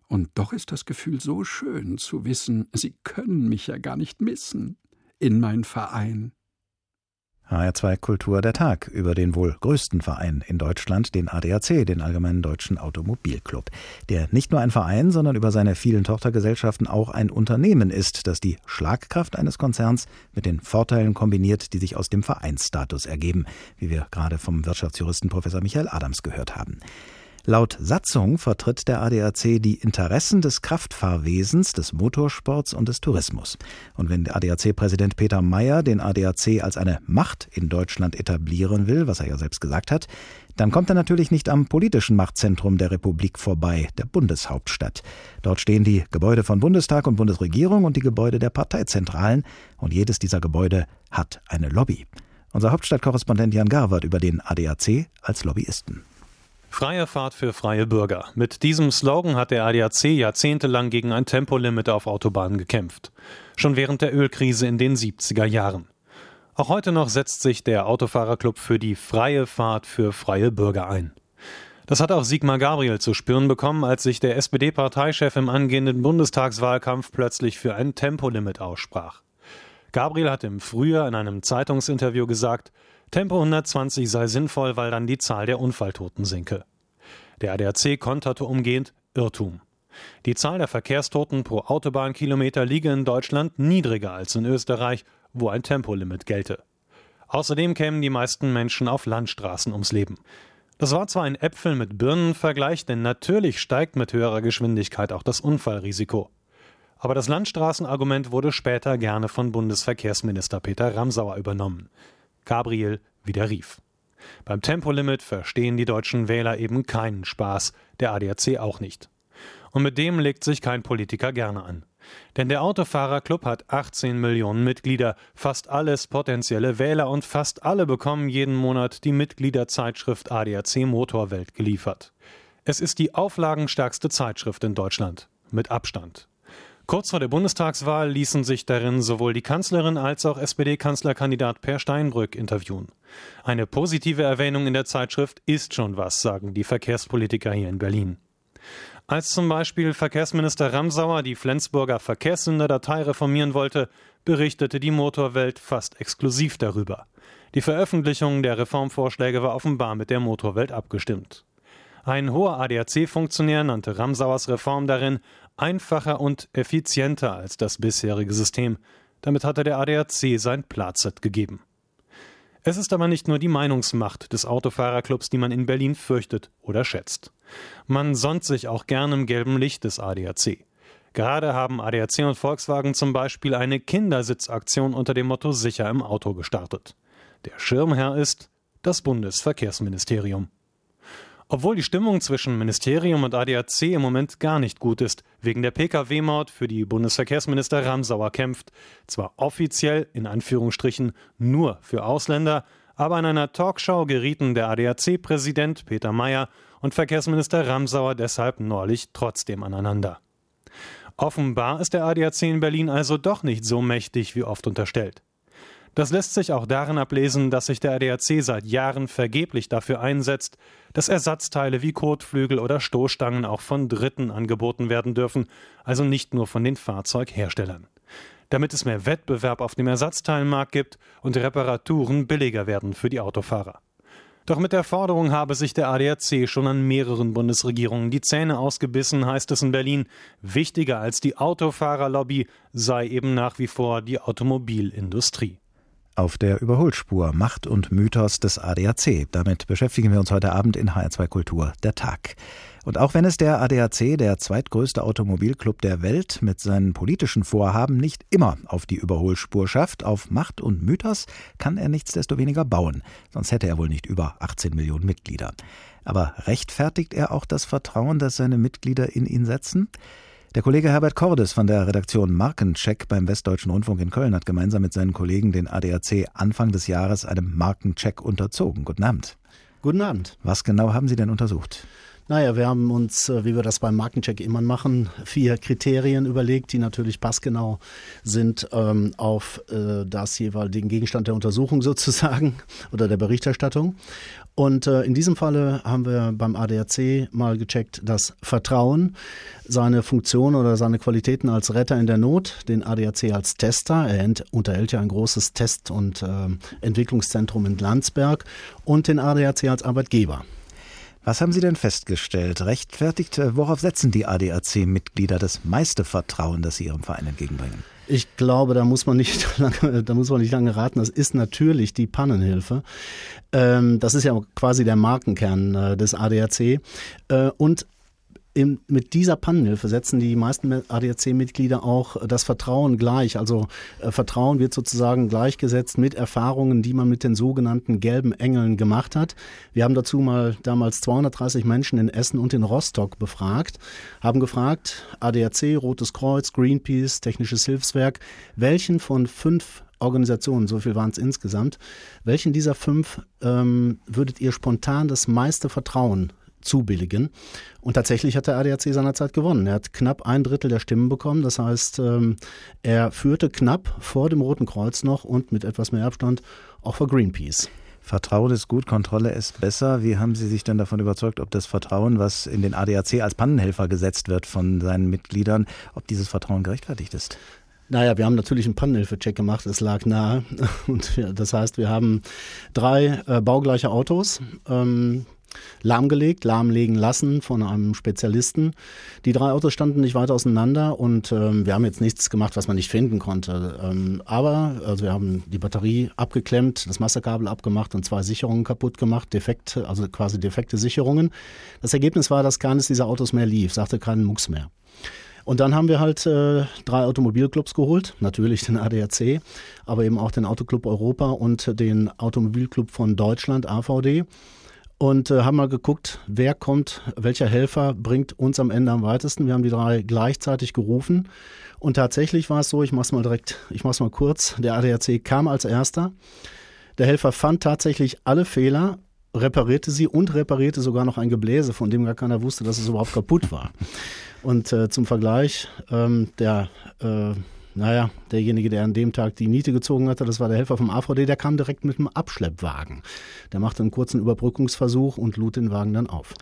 Und doch ist das Gefühl so schön zu wissen, sie können mich ja gar nicht missen in meinen Verein. HR2 Kultur der Tag über den wohl größten Verein in Deutschland, den ADAC, den Allgemeinen Deutschen Automobilclub, der nicht nur ein Verein, sondern über seine vielen Tochtergesellschaften auch ein Unternehmen ist, das die Schlagkraft eines Konzerns mit den Vorteilen kombiniert, die sich aus dem Vereinsstatus ergeben, wie wir gerade vom Wirtschaftsjuristen Professor Michael Adams gehört haben. Laut Satzung vertritt der ADAC die Interessen des Kraftfahrwesens, des Motorsports und des Tourismus. Und wenn der ADAC-Präsident Peter Meyer den ADAC als eine Macht in Deutschland etablieren will, was er ja selbst gesagt hat, dann kommt er natürlich nicht am politischen Machtzentrum der Republik vorbei, der Bundeshauptstadt. Dort stehen die Gebäude von Bundestag und Bundesregierung und die Gebäude der Parteizentralen. Und jedes dieser Gebäude hat eine Lobby. Unser Hauptstadtkorrespondent Jan Garvert über den ADAC als Lobbyisten. Freie Fahrt für freie Bürger. Mit diesem Slogan hat der ADAC jahrzehntelang gegen ein Tempolimit auf Autobahnen gekämpft. Schon während der Ölkrise in den 70er Jahren. Auch heute noch setzt sich der Autofahrerclub für die freie Fahrt für freie Bürger ein. Das hat auch Sigmar Gabriel zu spüren bekommen, als sich der SPD-Parteichef im angehenden Bundestagswahlkampf plötzlich für ein Tempolimit aussprach. Gabriel hat im Frühjahr in einem Zeitungsinterview gesagt, Tempo 120 sei sinnvoll, weil dann die Zahl der Unfalltoten sinke. Der ADAC konterte umgehend Irrtum. Die Zahl der Verkehrstoten pro Autobahnkilometer liege in Deutschland niedriger als in Österreich, wo ein Tempolimit gelte. Außerdem kämen die meisten Menschen auf Landstraßen ums Leben. Das war zwar ein Äpfel mit Birnen-Vergleich, denn natürlich steigt mit höherer Geschwindigkeit auch das Unfallrisiko. Aber das Landstraßenargument wurde später gerne von Bundesverkehrsminister Peter Ramsauer übernommen. Gabriel widerrief. Beim Tempolimit verstehen die deutschen Wähler eben keinen Spaß, der ADAC auch nicht. Und mit dem legt sich kein Politiker gerne an. Denn der Autofahrerclub hat 18 Millionen Mitglieder, fast alles potenzielle Wähler und fast alle bekommen jeden Monat die Mitgliederzeitschrift ADAC Motorwelt geliefert. Es ist die auflagenstärkste Zeitschrift in Deutschland, mit Abstand. Kurz vor der Bundestagswahl ließen sich darin sowohl die Kanzlerin als auch SPD-Kanzlerkandidat Peer Steinbrück interviewen. Eine positive Erwähnung in der Zeitschrift ist schon was, sagen die Verkehrspolitiker hier in Berlin. Als zum Beispiel Verkehrsminister Ramsauer die Flensburger Verkehrssünder-Datei reformieren wollte, berichtete die Motorwelt fast exklusiv darüber. Die Veröffentlichung der Reformvorschläge war offenbar mit der Motorwelt abgestimmt. Ein hoher ADAC-Funktionär nannte Ramsauers Reform darin einfacher und effizienter als das bisherige System. Damit hatte der ADAC sein Platzet gegeben. Es ist aber nicht nur die Meinungsmacht des Autofahrerclubs, die man in Berlin fürchtet oder schätzt. Man sonnt sich auch gern im gelben Licht des ADAC. Gerade haben ADAC und Volkswagen zum Beispiel eine Kindersitzaktion unter dem Motto Sicher im Auto gestartet. Der Schirmherr ist das Bundesverkehrsministerium. Obwohl die Stimmung zwischen Ministerium und ADAC im Moment gar nicht gut ist, wegen der Pkw-Maut, für die Bundesverkehrsminister Ramsauer kämpft. Zwar offiziell, in Anführungsstrichen, nur für Ausländer, aber in einer Talkshow gerieten der ADAC-Präsident Peter Meyer und Verkehrsminister Ramsauer deshalb neulich trotzdem aneinander. Offenbar ist der ADAC in Berlin also doch nicht so mächtig, wie oft unterstellt. Das lässt sich auch darin ablesen, dass sich der ADAC seit Jahren vergeblich dafür einsetzt, dass Ersatzteile wie Kotflügel oder Stoßstangen auch von Dritten angeboten werden dürfen, also nicht nur von den Fahrzeugherstellern. Damit es mehr Wettbewerb auf dem Ersatzteilmarkt gibt und Reparaturen billiger werden für die Autofahrer. Doch mit der Forderung habe sich der ADAC schon an mehreren Bundesregierungen die Zähne ausgebissen, heißt es in Berlin. Wichtiger als die Autofahrerlobby sei eben nach wie vor die Automobilindustrie. Auf der Überholspur Macht und Mythos des ADAC. Damit beschäftigen wir uns heute Abend in HR2 Kultur der Tag. Und auch wenn es der ADAC, der zweitgrößte Automobilclub der Welt, mit seinen politischen Vorhaben nicht immer auf die Überholspur schafft, auf Macht und Mythos kann er nichtsdestoweniger bauen. Sonst hätte er wohl nicht über 18 Millionen Mitglieder. Aber rechtfertigt er auch das Vertrauen, das seine Mitglieder in ihn setzen? Der Kollege Herbert Kordes von der Redaktion Markencheck beim Westdeutschen Rundfunk in Köln hat gemeinsam mit seinen Kollegen den ADAC Anfang des Jahres einem Markencheck unterzogen. Guten Abend. Guten Abend. Was genau haben Sie denn untersucht? Naja, wir haben uns, wie wir das beim Markencheck immer machen, 4 Kriterien überlegt, die natürlich passgenau sind auf das jeweils den Gegenstand der Untersuchung sozusagen oder der Berichterstattung. Und in diesem Falle haben wir beim ADAC mal gecheckt, dass Vertrauen, seine Funktion oder seine Qualitäten als Retter in der Not, den ADAC als Tester, er unterhält ja ein großes Test- und Entwicklungszentrum in Landsberg, und den ADAC als Arbeitgeber. Was haben Sie denn festgestellt? Rechtfertigt, worauf setzen die ADAC-Mitglieder das meiste Vertrauen, das sie ihrem Verein entgegenbringen? Ich glaube, da muss man nicht lange raten. Das ist natürlich die Pannenhilfe. Das ist ja quasi der Markenkern des ADAC. Und mit dieser Pannenhilfe setzen die meisten ADAC-Mitglieder auch das Vertrauen gleich. Also Vertrauen wird sozusagen gleichgesetzt mit Erfahrungen, die man mit den sogenannten gelben Engeln gemacht hat. Wir haben dazu mal damals 230 Menschen in Essen und in Rostock befragt, haben gefragt, ADAC, Rotes Kreuz, Greenpeace, Technisches Hilfswerk, welchen von 5 Organisationen, so viel waren es insgesamt, welchen dieser 5 würdet ihr spontan das meiste Vertrauen zubilligen? Und tatsächlich hat der ADAC seinerzeit gewonnen. Er hat knapp 1/3 der Stimmen bekommen. Das heißt, er führte knapp vor dem Roten Kreuz noch und mit etwas mehr Abstand auch vor Greenpeace. Vertrauen ist gut, Kontrolle ist besser. Wie haben Sie sich denn davon überzeugt, ob das Vertrauen, was in den ADAC als Pannenhelfer gesetzt wird von seinen Mitgliedern, ob dieses Vertrauen gerechtfertigt ist? Naja, wir haben natürlich einen Pannenhilfe-Check gemacht, es lag nahe. Und das heißt, wir haben 3 baugleiche Autos lahmlegen lassen von einem Spezialisten. Die 3 Autos standen nicht weit auseinander und wir haben jetzt nichts gemacht, was man nicht finden konnte. Aber wir haben die Batterie abgeklemmt, das Masterkabel abgemacht und 2 Sicherungen kaputt gemacht, quasi defekte Sicherungen. Das Ergebnis war, dass keines dieser Autos mehr lief, sagte keinen Mucks mehr. Und dann haben wir halt 3 Automobilclubs geholt, natürlich den ADAC, aber eben auch den Autoclub Europa und den Automobilclub von Deutschland, AVD. Und haben mal geguckt, wer kommt, welcher Helfer bringt uns am Ende am weitesten. Wir haben die 3 gleichzeitig gerufen und tatsächlich war es so, ich mach's mal kurz, der ADAC kam als erster. Der Helfer fand tatsächlich alle Fehler, reparierte sie und reparierte sogar noch ein Gebläse, von dem gar keiner wusste, dass es überhaupt kaputt war. Und zum Vergleich, derjenige, der an dem Tag die Niete gezogen hatte, das war der Helfer vom AVD, der kam direkt mit einem Abschleppwagen. Der machte einen kurzen Überbrückungsversuch und lud den Wagen dann auf.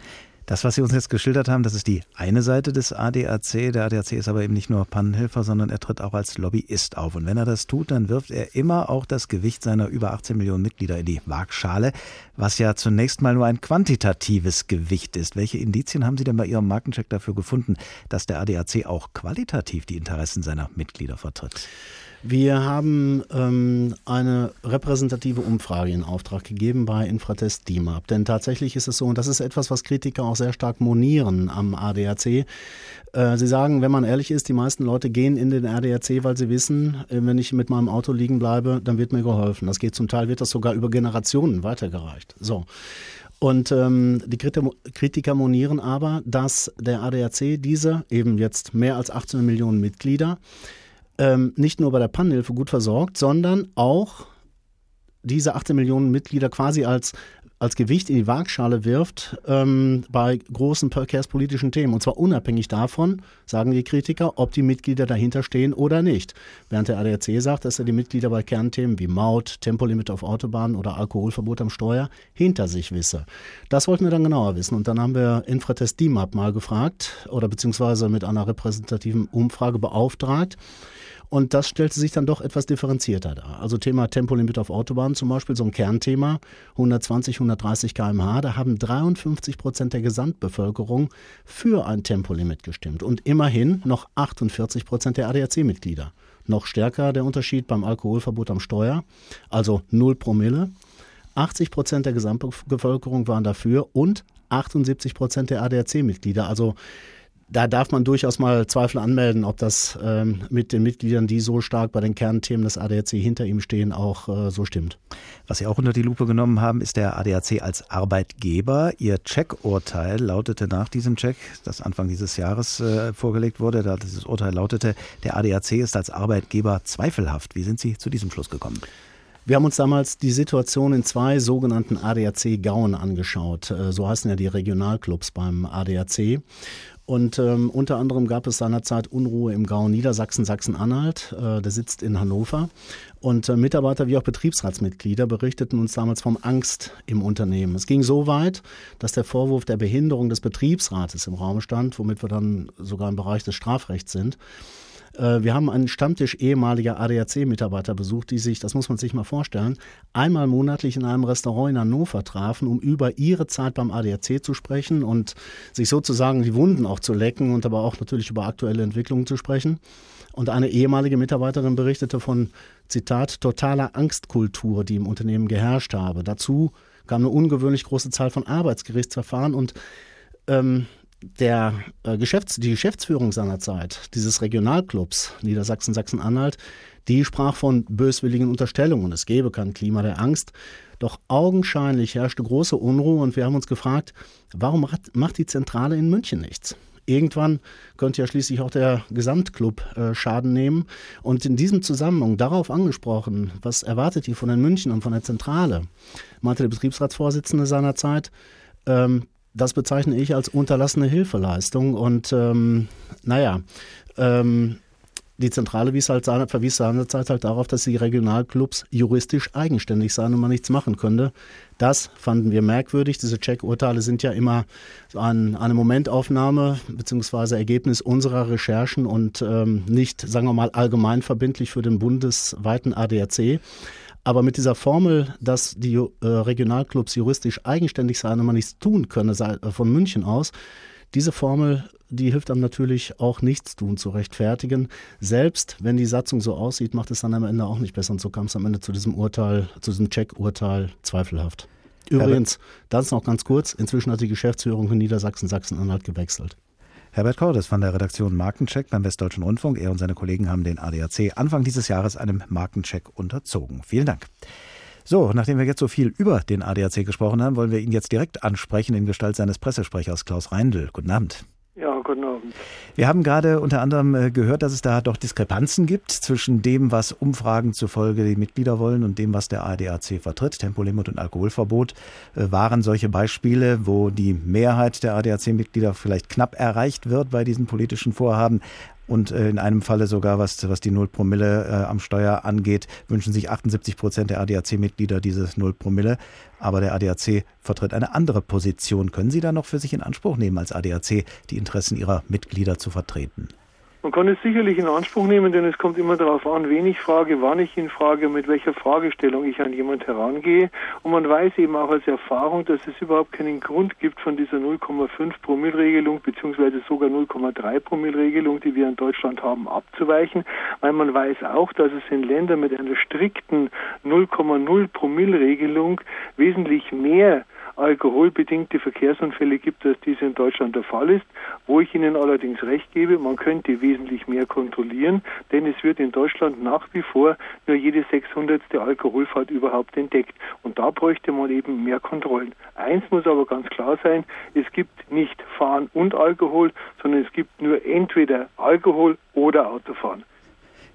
Das, was Sie uns jetzt geschildert haben, das ist die eine Seite des ADAC. Der ADAC ist aber eben nicht nur Pannenhelfer, sondern er tritt auch als Lobbyist auf. Und wenn er das tut, dann wirft er immer auch das Gewicht seiner über 18 Millionen Mitglieder in die Waagschale, was ja zunächst mal nur ein quantitatives Gewicht ist. Welche Indizien haben Sie denn bei Ihrem Markencheck dafür gefunden, dass der ADAC auch qualitativ die Interessen seiner Mitglieder vertritt? Wir haben eine repräsentative Umfrage in Auftrag gegeben bei Infratest DIMAP. Denn tatsächlich ist es so, und das ist etwas, was Kritiker auch sehr stark monieren am ADAC. Sie sagen, wenn man ehrlich ist, die meisten Leute gehen in den ADAC, weil sie wissen, wenn ich mit meinem Auto liegen bleibe, dann wird mir geholfen. Das geht zum Teil, wird das sogar über Generationen weitergereicht. So. Und die Kritiker monieren aber, dass der ADAC diese eben jetzt mehr als 18 Millionen Mitglieder nicht nur bei der Pannenhilfe gut versorgt, sondern auch diese 18 Millionen Mitglieder quasi als Gewicht in die Waagschale wirft bei großen verkehrspolitischen Themen. Und zwar unabhängig davon, sagen die Kritiker, ob die Mitglieder dahinter stehen oder nicht. Während der ADAC sagt, dass er die Mitglieder bei Kernthemen wie Maut, Tempolimit auf Autobahnen oder Alkoholverbot am Steuer hinter sich wisse. Das wollten wir dann genauer wissen. Und dann haben wir Infratest DIMAP mal gefragt oder beziehungsweise mit einer repräsentativen Umfrage beauftragt. Und das stellte sich dann doch etwas differenzierter dar. Also Thema Tempolimit auf Autobahnen zum Beispiel, so ein Kernthema, 120, 130 km/h, da haben 53% der Gesamtbevölkerung für ein Tempolimit gestimmt. Und immerhin noch 48% der ADAC-Mitglieder. Noch stärker der Unterschied beim Alkoholverbot am Steuer, also 0 Promille. 80% der Gesamtbevölkerung waren dafür und 78% der ADAC-Mitglieder, also Da darf man durchaus mal Zweifel anmelden, ob das mit den Mitgliedern, die so stark bei den Kernthemen des ADAC hinter ihm stehen, auch so stimmt. Was Sie auch unter die Lupe genommen haben, ist der ADAC als Arbeitgeber. Ihr Checkurteil lautete nach diesem Check, das Anfang dieses Jahres vorgelegt wurde, dieses Urteil lautete, der ADAC ist als Arbeitgeber zweifelhaft. Wie sind Sie zu diesem Schluss gekommen? Wir haben uns damals die Situation in zwei sogenannten ADAC-Gauen angeschaut. So heißen ja die Regionalclubs beim ADAC. Und unter anderem gab es seinerzeit Unruhe im Gau Niedersachsen, Sachsen-Anhalt, der sitzt in Hannover. Und Mitarbeiter wie auch Betriebsratsmitglieder berichteten uns damals von Angst im Unternehmen. Es ging so weit, dass der Vorwurf der Behinderung des Betriebsrates im Raum stand, womit wir dann sogar im Bereich des Strafrechts sind. Wir haben einen Stammtisch ehemaliger ADAC-Mitarbeiter besucht, die sich, das muss man sich mal vorstellen, einmal monatlich in einem Restaurant in Hannover trafen, um über ihre Zeit beim ADAC zu sprechen und sich sozusagen die Wunden auch zu lecken und aber auch natürlich über aktuelle Entwicklungen zu sprechen. Und eine ehemalige Mitarbeiterin berichtete von, Zitat, totaler Angstkultur, die im Unternehmen geherrscht habe. Dazu kam eine ungewöhnlich große Zahl von Arbeitsgerichtsverfahren und die Geschäftsführung seinerzeit, dieses Regionalclubs Niedersachsen, Sachsen-Anhalt, die sprach von böswilligen Unterstellungen. Es gebe kein Klima der Angst. Doch augenscheinlich herrschte große Unruhe und wir haben uns gefragt, warum macht die Zentrale in München nichts? Irgendwann könnte ja schließlich auch der Gesamtclub Schaden nehmen. Und in diesem Zusammenhang, darauf angesprochen, was erwartet ihr von den Münchnern und von der Zentrale, meinte der Betriebsratsvorsitzende seinerzeit, das bezeichne ich als unterlassene Hilfeleistung und die Zentrale verwies seinerzeit halt darauf, dass die Regionalclubs juristisch eigenständig seien und man nichts machen könnte. Das fanden wir merkwürdig. Diese Checkurteile sind ja immer so eine Momentaufnahme bzw. Ergebnis unserer Recherchen und nicht, sagen wir mal, allgemein verbindlich für den bundesweiten ADAC. Aber mit dieser Formel, dass die Regionalclubs juristisch eigenständig seien und man nichts tun könne von München aus, diese Formel, die hilft einem natürlich auch Nichtstun zu rechtfertigen. Selbst wenn die Satzung so aussieht, macht es dann am Ende auch nicht besser. Und so kam es am Ende zu diesem Urteil, zu diesem Checkurteil zweifelhaft. Übrigens, das noch ganz kurz, inzwischen hat die Geschäftsführung in Niedersachsen, Sachsen-Anhalt gewechselt. Herbert Kordes von der Redaktion Markencheck beim Westdeutschen Rundfunk. Er und seine Kollegen haben den ADAC Anfang dieses Jahres einem Markencheck unterzogen. Vielen Dank. So, nachdem wir jetzt so viel über den ADAC gesprochen haben, wollen wir ihn jetzt direkt ansprechen in Gestalt seines Pressesprechers Klaus Reindl. Guten Abend. Ja, guten Abend. Wir haben gerade unter anderem gehört, dass es da doch Diskrepanzen gibt zwischen dem, was Umfragen zufolge die Mitglieder wollen und dem, was der ADAC vertritt. Tempolimit und Alkoholverbot waren solche Beispiele, wo die Mehrheit der ADAC-Mitglieder vielleicht knapp erreicht wird bei diesen politischen Vorhaben. Und in einem Falle sogar, was die 0-Promille am Steuer angeht, wünschen sich 78% der ADAC-Mitglieder dieses 0-Promille. Aber der ADAC vertritt eine andere Position. Können Sie da noch für sich in Anspruch nehmen, als ADAC die Interessen Ihrer Mitglieder zu vertreten? Man kann es sicherlich in Anspruch nehmen, denn es kommt immer darauf an, wen ich frage, wann ich ihn frage, mit welcher Fragestellung ich an jemand herangehe. Und man weiß eben auch als Erfahrung, dass es überhaupt keinen Grund gibt von dieser 0,5 Promille-Regelung beziehungsweise sogar 0,3 Promille-Regelung, die wir in Deutschland haben, abzuweichen. Weil man weiß auch, dass es in Ländern mit einer strikten 0,0 Promille-Regelung wesentlich mehr alkoholbedingte Verkehrsunfälle gibt, als dies in Deutschland der Fall ist. Wo ich Ihnen allerdings recht gebe, man könnte wesentlich mehr kontrollieren, denn es wird in Deutschland nach wie vor nur jede 600. Alkoholfahrt überhaupt entdeckt. Und da bräuchte man eben mehr Kontrollen. Eins muss aber ganz klar sein, es gibt nicht Fahren und Alkohol, sondern es gibt nur entweder Alkohol oder Autofahren.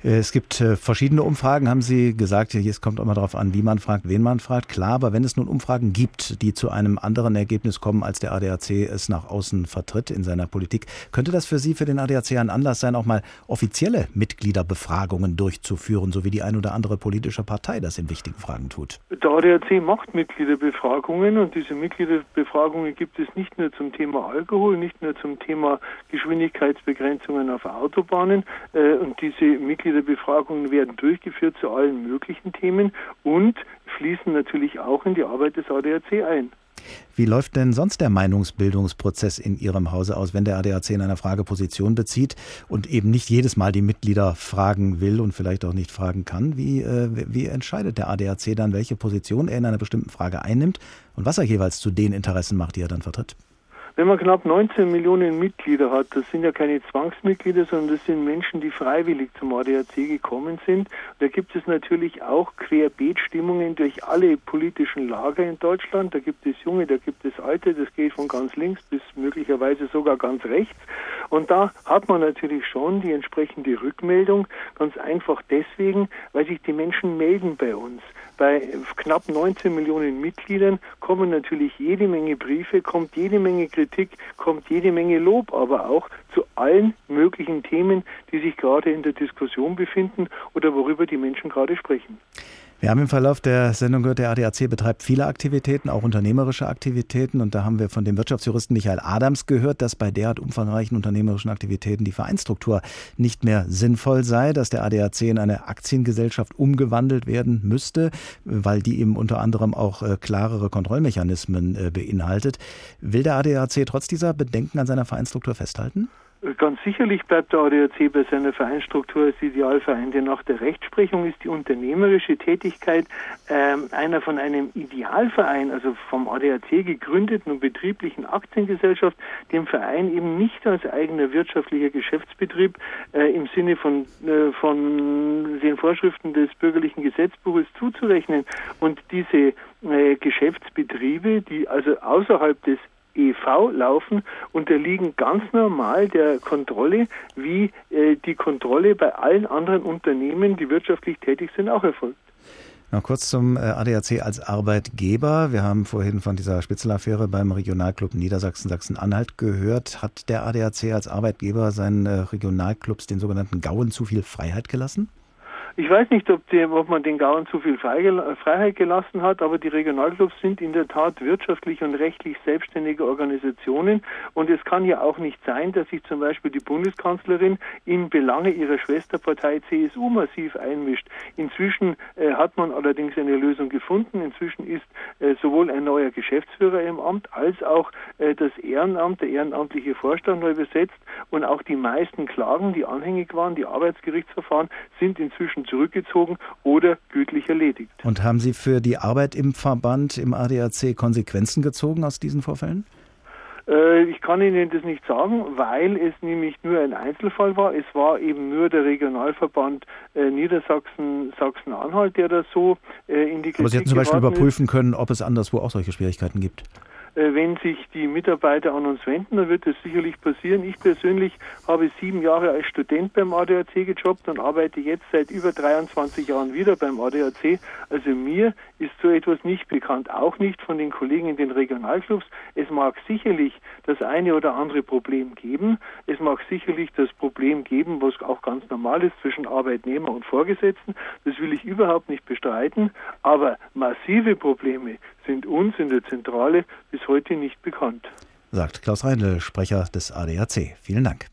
Es gibt verschiedene Umfragen, haben Sie gesagt. Es kommt immer darauf an, wie man fragt, wen man fragt. Klar, aber wenn es nun Umfragen gibt, die zu einem anderen Ergebnis kommen, als der ADAC es nach außen vertritt in seiner Politik, könnte das für Sie, für den ADAC, ein Anlass sein, auch mal offizielle Mitgliederbefragungen durchzuführen, so wie die ein oder andere politische Partei das in wichtigen Fragen tut? Der ADAC macht Mitgliederbefragungen und diese Mitgliederbefragungen gibt es nicht nur zum Thema Alkohol, nicht nur zum Thema Geschwindigkeitsbegrenzungen auf Autobahnen und diese Mitgliederbefragungen werden durchgeführt zu allen möglichen Themen und fließen natürlich auch in die Arbeit des ADAC ein. Wie läuft denn sonst der Meinungsbildungsprozess in Ihrem Hause aus, wenn der ADAC in einer Frage Position bezieht und eben nicht jedes Mal die Mitglieder fragen will und vielleicht auch nicht fragen kann? Wie entscheidet der ADAC dann, welche Position er in einer bestimmten Frage einnimmt und was er jeweils zu den Interessen macht, die er dann vertritt? Wenn man knapp 19 Millionen Mitglieder hat, das sind ja keine Zwangsmitglieder, sondern das sind Menschen, die freiwillig zum ADAC gekommen sind. Da gibt es natürlich auch Querbeetstimmungen durch alle politischen Lager in Deutschland. Da gibt es Junge, da gibt es Alte, das geht von ganz links bis möglicherweise sogar ganz rechts. Und da hat man natürlich schon die entsprechende Rückmeldung, ganz einfach deswegen, weil sich die Menschen melden bei uns. Bei knapp 19 Millionen Mitgliedern kommen natürlich jede Menge Briefe, kommt jede Menge Kritik, kommt jede Menge Lob, aber auch zu allen möglichen Themen, die sich gerade in der Diskussion befinden oder worüber die Menschen gerade sprechen. Wir haben im Verlauf der Sendung gehört, der ADAC betreibt viele Aktivitäten, auch unternehmerische Aktivitäten. Und da haben wir von dem Wirtschaftsjuristen Michael Adams gehört, dass bei derart umfangreichen unternehmerischen Aktivitäten die Vereinsstruktur nicht mehr sinnvoll sei, dass der ADAC in eine Aktiengesellschaft umgewandelt werden müsste, weil die eben unter anderem auch klarere Kontrollmechanismen beinhaltet. Will der ADAC trotz dieser Bedenken an seiner Vereinsstruktur festhalten? Ganz sicherlich bleibt der ADAC bei seiner Vereinsstruktur als Idealverein, denn nach der Rechtsprechung ist die unternehmerische Tätigkeit einer von einem Idealverein, also vom ADAC gegründeten und betrieblichen Aktiengesellschaft, dem Verein eben nicht als eigener wirtschaftlicher Geschäftsbetrieb im Sinne von den Vorschriften des bürgerlichen Gesetzbuches zuzurechnen. Und diese Geschäftsbetriebe, die also außerhalb des e.V. laufen, unterliegen ganz normal der Kontrolle, wie die Kontrolle bei allen anderen Unternehmen, die wirtschaftlich tätig sind, auch erfolgt. Noch kurz zum ADAC als Arbeitgeber. Wir haben vorhin von dieser Spitzelaffäre beim Regionalclub Niedersachsen-Sachsen-Anhalt gehört. Hat der ADAC als Arbeitgeber seinen Regionalclubs, den sogenannten Gauen, zu viel Freiheit gelassen? Ich weiß nicht, ob man den Gauen zu viel Freiheit gelassen hat, aber die Regionalclubs sind in der Tat wirtschaftlich und rechtlich selbstständige Organisationen. Und es kann ja auch nicht sein, dass sich zum Beispiel die Bundeskanzlerin in Belange ihrer Schwesterpartei CSU massiv einmischt. Inzwischen hat man allerdings eine Lösung gefunden. Inzwischen ist sowohl ein neuer Geschäftsführer im Amt als auch das Ehrenamt, der ehrenamtliche Vorstand neu besetzt. Und auch die meisten Klagen, die anhängig waren, die Arbeitsgerichtsverfahren, sind inzwischen zurückgezogen oder gütlich erledigt. Und haben Sie für die Arbeit im Verband, im ADAC, Konsequenzen gezogen aus diesen Vorfällen? Ich kann Ihnen das nicht sagen, weil es nämlich nur ein Einzelfall war. Es war eben nur der Regionalverband Niedersachsen-Sachsen-Anhalt, der das so in die Kritik geraten ist. Aber Sie hätten zum Beispiel überprüfen können, ob es anderswo auch solche Schwierigkeiten gibt. Wenn sich die Mitarbeiter an uns wenden, dann wird das sicherlich passieren. Ich persönlich habe 7 Jahre als Student beim ADAC gejobbt und arbeite jetzt seit über 23 Jahren wieder beim ADAC. Also mir ist so etwas nicht bekannt, auch nicht von den Kollegen in den Regionalclubs. Es mag sicherlich das eine oder andere Problem geben. Es mag sicherlich das Problem geben, was auch ganz normal ist zwischen Arbeitnehmer und Vorgesetzten. Das will ich überhaupt nicht bestreiten. Aber massive Probleme sind uns in der Zentrale bis heute nicht bekannt. Sagt Klaus Reindl, Sprecher des ADAC. Vielen Dank.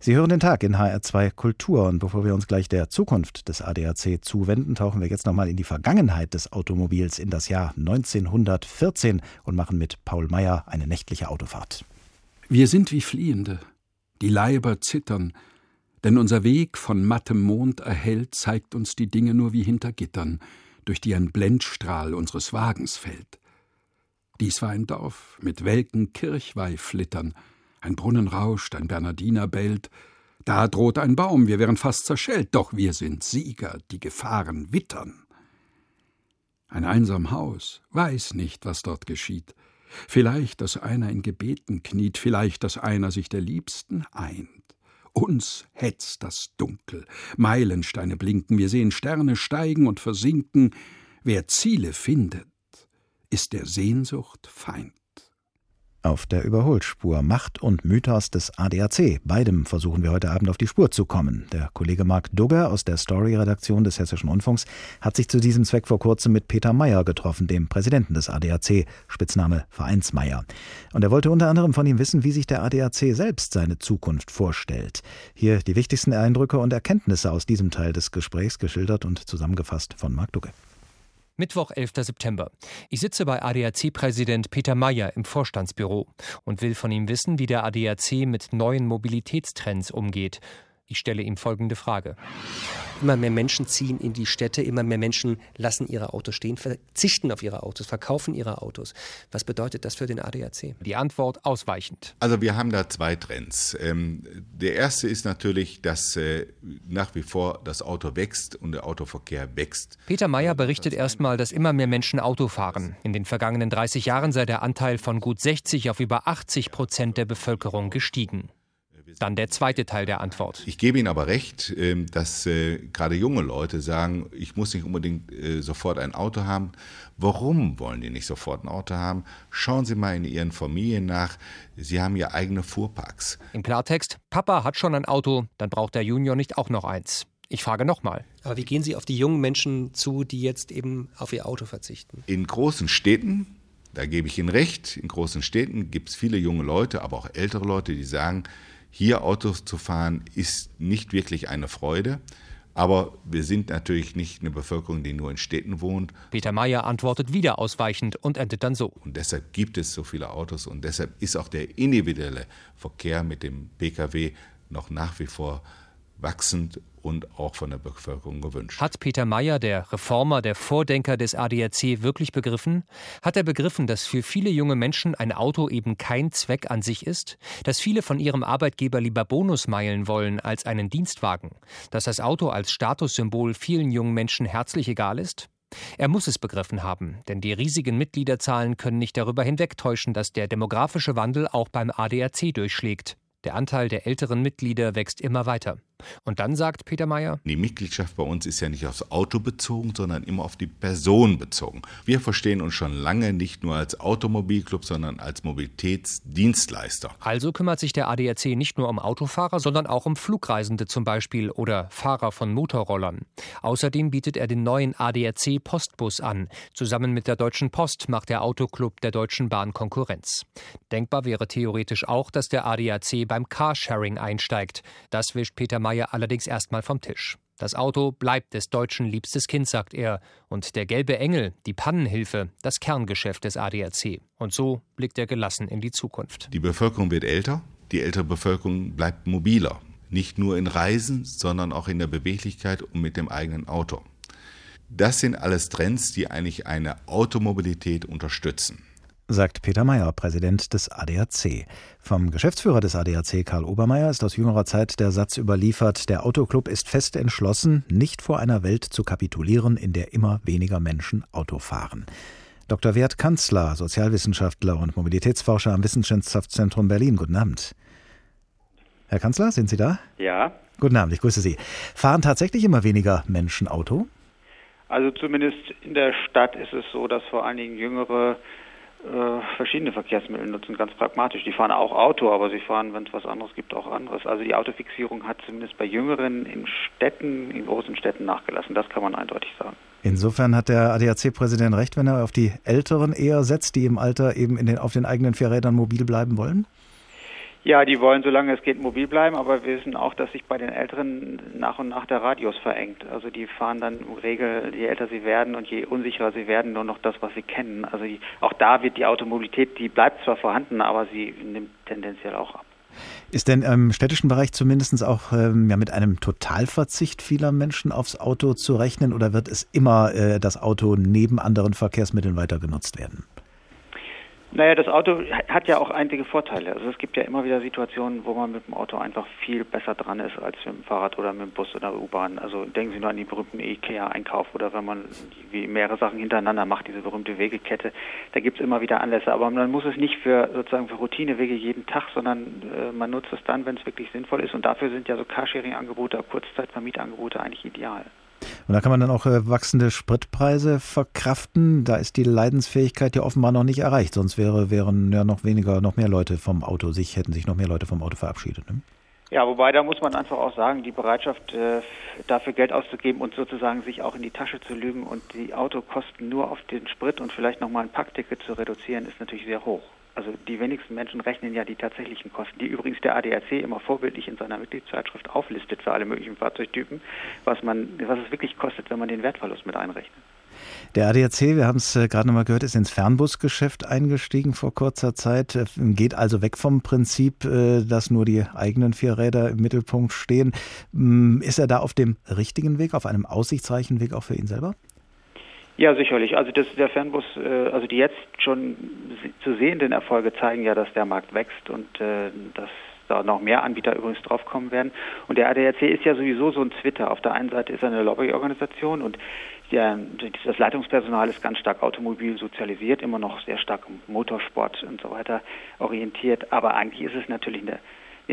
Sie hören den Tag in HR2 Kultur. Und bevor wir uns gleich der Zukunft des ADAC zuwenden, tauchen wir jetzt nochmal in die Vergangenheit des Automobils, in das Jahr 1914 und machen mit Paul Meyer eine nächtliche Autofahrt. Wir sind wie Fliehende, die Leiber zittern, denn unser Weg, von mattem Mond erhellt, zeigt uns die Dinge nur wie hinter Gittern, durch die ein Blendstrahl unseres Wagens fällt. Dies war ein Dorf mit welken Kirchweihflittern, ein Brunnen rauscht, ein Bernardiner bellt, da droht ein Baum, wir wären fast zerschellt, doch wir sind Sieger, die Gefahren wittern. Ein einsam Haus, weiß nicht, was dort geschieht, vielleicht, dass einer in Gebeten kniet, vielleicht, dass einer sich der Liebsten eint. Uns hetzt das Dunkel, Meilensteine blinken, wir sehen Sterne steigen und versinken. Wer Ziele findet, ist der Sehnsucht Feind. Auf der Überholspur Macht und Mythos des ADAC. Beidem versuchen wir heute Abend auf die Spur zu kommen. Der Kollege Mark Dugge aus der Story-Redaktion des Hessischen Rundfunks hat sich zu diesem Zweck vor kurzem mit Peter Meyer getroffen, dem Präsidenten des ADAC, Spitzname Vereinsmeier. Und er wollte unter anderem von ihm wissen, wie sich der ADAC selbst seine Zukunft vorstellt. Hier die wichtigsten Eindrücke und Erkenntnisse aus diesem Teil des Gesprächs, geschildert und zusammengefasst von Mark Dugge. Mittwoch, 11. September. Ich sitze bei ADAC-Präsident Peter Meyer im Vorstandsbüro und will von ihm wissen, wie der ADAC mit neuen Mobilitätstrends umgeht. Ich stelle ihm folgende Frage. Immer mehr Menschen ziehen in die Städte, immer mehr Menschen lassen ihre Autos stehen, verzichten auf ihre Autos, verkaufen ihre Autos. Was bedeutet das für den ADAC? Die Antwort ausweichend. Also wir haben da zwei Trends. Der erste ist natürlich, dass nach wie vor das Auto wächst und der Autoverkehr wächst. Peter Meyer berichtet erstmal, dass immer mehr Menschen Auto fahren. In den vergangenen 30 Jahren sei der Anteil von gut 60 auf über 80% der Bevölkerung gestiegen. Dann der zweite Teil der Antwort. Ich gebe Ihnen aber recht, dass gerade junge Leute sagen, ich muss nicht unbedingt sofort ein Auto haben. Warum wollen die nicht sofort ein Auto haben? Schauen Sie mal in Ihren Familien nach. Sie haben ja eigene Fuhrparks. Im Klartext, Papa hat schon ein Auto, dann braucht der Junior nicht auch noch eins. Ich frage nochmal. Aber wie gehen Sie auf die jungen Menschen zu, die jetzt eben auf ihr Auto verzichten? In großen Städten, da gebe ich Ihnen recht, in großen Städten gibt es viele junge Leute, aber auch ältere Leute, die sagen, hier Autos zu fahren ist nicht wirklich eine Freude, aber wir sind natürlich nicht eine Bevölkerung, die nur in Städten wohnt. Peter Meyer antwortet wieder ausweichend und endet dann so. Und deshalb gibt es so viele Autos und deshalb ist auch der individuelle Verkehr mit dem Pkw noch nach wie vor wachsend und auch von der Bevölkerung gewünscht. Hat Peter Meyer, der Reformer, der Vordenker des ADAC, wirklich begriffen? Hat er begriffen, dass für viele junge Menschen ein Auto eben kein Zweck an sich ist? Dass viele von ihrem Arbeitgeber lieber Bonusmeilen wollen als einen Dienstwagen? Dass das Auto als Statussymbol vielen jungen Menschen herzlich egal ist? Er muss es begriffen haben, denn die riesigen Mitgliederzahlen können nicht darüber hinwegtäuschen, dass der demografische Wandel auch beim ADAC durchschlägt. Der Anteil der älteren Mitglieder wächst immer weiter. Und dann sagt Peter Meyer: Die Mitgliedschaft bei uns ist ja nicht aufs Auto bezogen, sondern immer auf die Person bezogen. Wir verstehen uns schon lange nicht nur als Automobilclub, sondern als Mobilitätsdienstleister. Also kümmert sich der ADAC nicht nur um Autofahrer, sondern auch um Flugreisende zum Beispiel oder Fahrer von Motorrollern. Außerdem bietet er den neuen ADAC Postbus an. Zusammen mit der Deutschen Post macht der Autoclub der Deutschen Bahn Konkurrenz. Denkbar wäre theoretisch auch, dass der ADAC beim Carsharing einsteigt. Das wischt Peter Meyer allerdings erstmal vom Tisch. Das Auto bleibt des Deutschen liebstes Kind, sagt er. Und der gelbe Engel, die Pannenhilfe, das Kerngeschäft des ADAC. Und so blickt er gelassen in die Zukunft. Die Bevölkerung wird älter, die ältere Bevölkerung bleibt mobiler. Nicht nur in Reisen, sondern auch in der Beweglichkeit und mit dem eigenen Auto. Das sind alles Trends, die eigentlich eine Automobilität unterstützen, sagt Peter Meyer, Präsident des ADAC. Vom Geschäftsführer des ADAC, Karl Obermeier, ist aus jüngerer Zeit der Satz überliefert: Der Autoclub ist fest entschlossen, nicht vor einer Welt zu kapitulieren, in der immer weniger Menschen Auto fahren. Dr. Weert Canzler, Sozialwissenschaftler und Mobilitätsforscher am Wissenschaftszentrum Berlin. Guten Abend. Herr Canzler, sind Sie da? Ja. Guten Abend, ich grüße Sie. Fahren tatsächlich immer weniger Menschen Auto? Also zumindest in der Stadt ist es so, dass vor allen Dingen jüngere verschiedene Verkehrsmittel nutzen, ganz pragmatisch. Die fahren auch Auto, aber sie fahren, wenn es was anderes gibt, auch anderes. Also die Autofixierung hat zumindest bei Jüngeren in Städten, in großen Städten nachgelassen. Das kann man eindeutig sagen. Insofern hat der ADAC-Präsident recht, wenn er auf die Älteren eher setzt, die im Alter eben auf den eigenen Vierrädern mobil bleiben wollen? Ja, die wollen, solange es geht, mobil bleiben, aber wir wissen auch, dass sich bei den Älteren nach und nach der Radius verengt. Also die fahren dann in der Regel, je älter sie werden und je unsicherer sie werden, nur noch das, was sie kennen. Also auch da wird die Automobilität, die bleibt zwar vorhanden, aber sie nimmt tendenziell auch ab. Ist denn im städtischen Bereich zumindest auch mit einem Totalverzicht vieler Menschen aufs Auto zu rechnen, oder wird es immer das Auto neben anderen Verkehrsmitteln weiter genutzt werden? Naja, das Auto hat ja auch einige Vorteile. Also es gibt ja immer wieder Situationen, wo man mit dem Auto einfach viel besser dran ist als mit dem Fahrrad oder mit dem Bus oder U-Bahn. Also denken Sie nur an die berühmten IKEA-Einkauf oder wenn man mehrere Sachen hintereinander macht, diese berühmte Wegekette. Da gibt's immer wieder Anlässe, aber man muss es nicht für Routinewege jeden Tag, sondern man nutzt es dann, wenn es wirklich sinnvoll ist. Und dafür sind ja so Carsharing-Angebote, Kurzzeitvermietangebote eigentlich ideal. Und da kann man dann auch wachsende Spritpreise verkraften. Da ist die Leidensfähigkeit ja offenbar noch nicht erreicht. Sonst wären ja hätten sich noch mehr Leute vom Auto verabschiedet. Ne? Ja, wobei, da muss man einfach auch sagen, die Bereitschaft, dafür Geld auszugeben und sozusagen sich auch in die Tasche zu lügen und die Autokosten nur auf den Sprit und vielleicht nochmal ein Packticket zu reduzieren, ist natürlich sehr hoch. Also die wenigsten Menschen rechnen ja die tatsächlichen Kosten, die übrigens der ADAC immer vorbildlich in seiner Mitgliedszeitschrift auflistet für alle möglichen Fahrzeugtypen, was es wirklich kostet, wenn man den Wertverlust mit einrechnet. Der ADAC, wir haben es gerade nochmal gehört, ist ins Fernbusgeschäft eingestiegen vor kurzer Zeit, geht also weg vom Prinzip, dass nur die eigenen Vierräder im Mittelpunkt stehen. Ist er da auf dem richtigen Weg, auf einem aussichtsreichen Weg auch für ihn selber? Ja, sicherlich. Also der Fernbus, also die jetzt schon zu sehenden Erfolge zeigen ja, dass der Markt wächst und dass da noch mehr Anbieter übrigens draufkommen werden. Und der ADAC ist ja sowieso so ein Twitter. Auf der einen Seite ist er eine Lobbyorganisation und das Leitungspersonal ist ganz stark automobil sozialisiert, immer noch sehr stark Motorsport und so weiter orientiert. Aber eigentlich ist es natürlich eine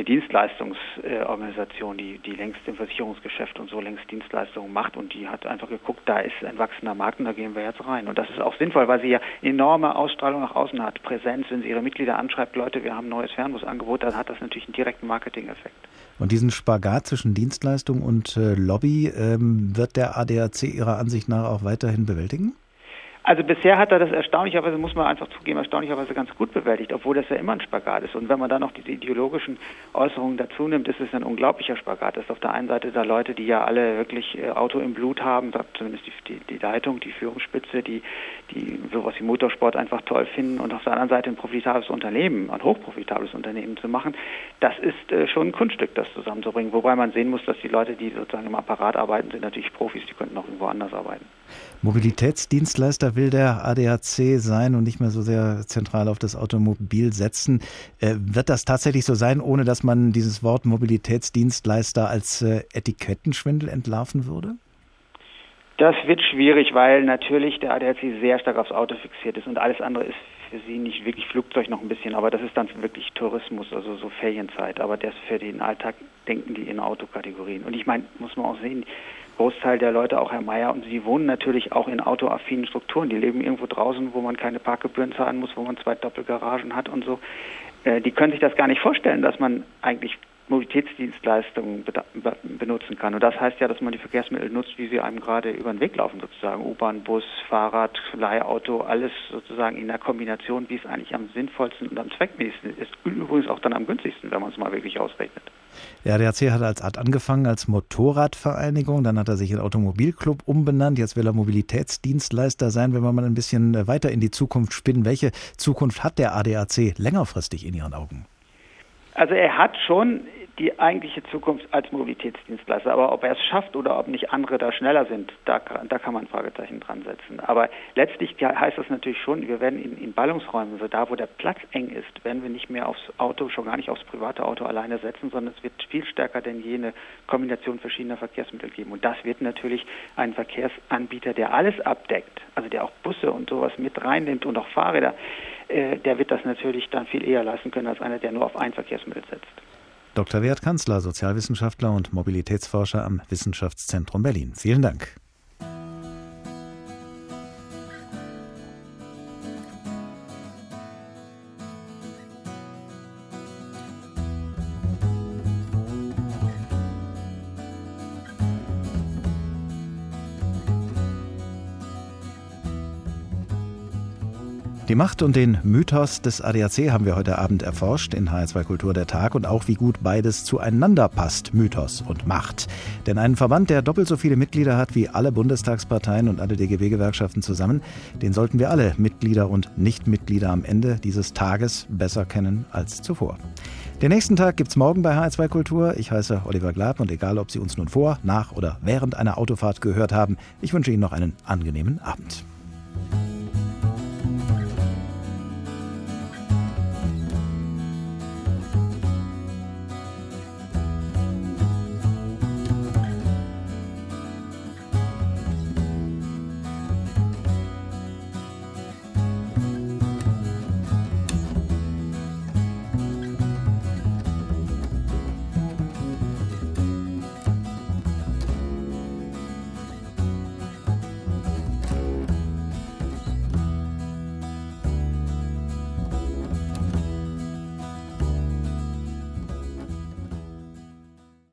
Dienstleistungsorganisation, die längst im Versicherungsgeschäft und so längst Dienstleistungen macht, und die hat einfach geguckt, da ist ein wachsender Markt und da gehen wir jetzt rein. Und das ist auch sinnvoll, weil sie ja enorme Ausstrahlung nach außen hat, Präsenz, wenn sie ihre Mitglieder anschreibt, Leute, wir haben ein neues Fernbusangebot, dann hat das natürlich einen direkten Marketing-Effekt. Und diesen Spagat zwischen Dienstleistung und Lobby wird der ADAC Ihrer Ansicht nach auch weiterhin bewältigen? Also bisher hat er das erstaunlicherweise, muss man einfach zugeben, erstaunlicherweise ganz gut bewältigt, obwohl das ja immer ein Spagat ist. Und wenn man dann noch diese ideologischen Äußerungen dazu nimmt, ist es ein unglaublicher Spagat. Das ist auf der einen Seite da Leute, die ja alle wirklich Auto im Blut haben, zumindest die Leitung, die Führungsspitze, die sowas wie Motorsport einfach toll finden, und auf der anderen Seite ein profitables Unternehmen, ein hochprofitables Unternehmen zu machen. Das ist schon ein Kunststück, das zusammenzubringen. Wobei man sehen muss, dass die Leute, die sozusagen im Apparat arbeiten, sind natürlich Profis, die könnten auch irgendwo anders arbeiten. Mobilitätsdienstleister will der ADAC sein und nicht mehr so sehr zentral auf das Automobil setzen. Wird das tatsächlich so sein, ohne dass man dieses Wort Mobilitätsdienstleister als Etikettenschwindel entlarven würde? Das wird schwierig, weil natürlich der ADAC sehr stark aufs Auto fixiert ist und alles andere ist für sie nicht wirklich, Flugzeug noch ein bisschen, aber das ist dann wirklich Tourismus, also so Ferienzeit. Aber das für den Alltag denken die in Autokategorien. Und ich meine, muss man auch sehen, Großteil der Leute, auch Herr Meyer, und sie wohnen natürlich auch in autoaffinen Strukturen. Die leben irgendwo draußen, wo man keine Parkgebühren zahlen muss, wo man 2 Doppelgaragen hat und so. Die können sich das gar nicht vorstellen, dass man eigentlich Mobilitätsdienstleistungen benutzen kann. Und das heißt ja, dass man die Verkehrsmittel nutzt, wie sie einem gerade über den Weg laufen, sozusagen. U-Bahn, Bus, Fahrrad, Leihauto, alles sozusagen in der Kombination, wie es eigentlich am sinnvollsten und am zweckmäßigsten ist. Übrigens auch dann am günstigsten, wenn man es mal wirklich ausrechnet. Der ADAC hat als AD angefangen, als Motorradvereinigung. Dann hat er sich in Automobilclub umbenannt. Jetzt will er Mobilitätsdienstleister sein. Wenn wir mal ein bisschen weiter in die Zukunft spinnen, welche Zukunft hat der ADAC längerfristig in Ihren Augen? Also er hat schon die eigentliche Zukunft als Mobilitätsdienstleister, aber ob er es schafft oder ob nicht andere da schneller sind, da kann man ein Fragezeichen dran setzen. Aber letztlich heißt das natürlich schon, wir werden in Ballungsräumen, so da, wo der Platz eng ist, werden wir nicht mehr aufs Auto, schon gar nicht aufs private Auto alleine setzen, sondern es wird viel stärker denn je eine Kombination verschiedener Verkehrsmittel geben. Und das wird natürlich ein Verkehrsanbieter, der alles abdeckt, also der auch Busse und sowas mit reinnimmt und auch Fahrräder, der wird das natürlich dann viel eher leisten können als einer, der nur auf ein Verkehrsmittel setzt. Dr. Weert Canzler, Sozialwissenschaftler und Mobilitätsforscher am Wissenschaftszentrum Berlin. Vielen Dank. Die Macht und den Mythos des ADAC haben wir heute Abend erforscht in HR2 Kultur der Tag, und auch wie gut beides zueinander passt, Mythos und Macht. Denn einen Verband, der doppelt so viele Mitglieder hat wie alle Bundestagsparteien und alle DGB-Gewerkschaften zusammen, den sollten wir alle, Mitglieder und Nichtmitglieder, am Ende dieses Tages besser kennen als zuvor. Den nächsten Tag gibt's morgen bei HR2 Kultur. Ich heiße Oliver Glaab, und egal, ob Sie uns nun vor, nach oder während einer Autofahrt gehört haben, ich wünsche Ihnen noch einen angenehmen Abend.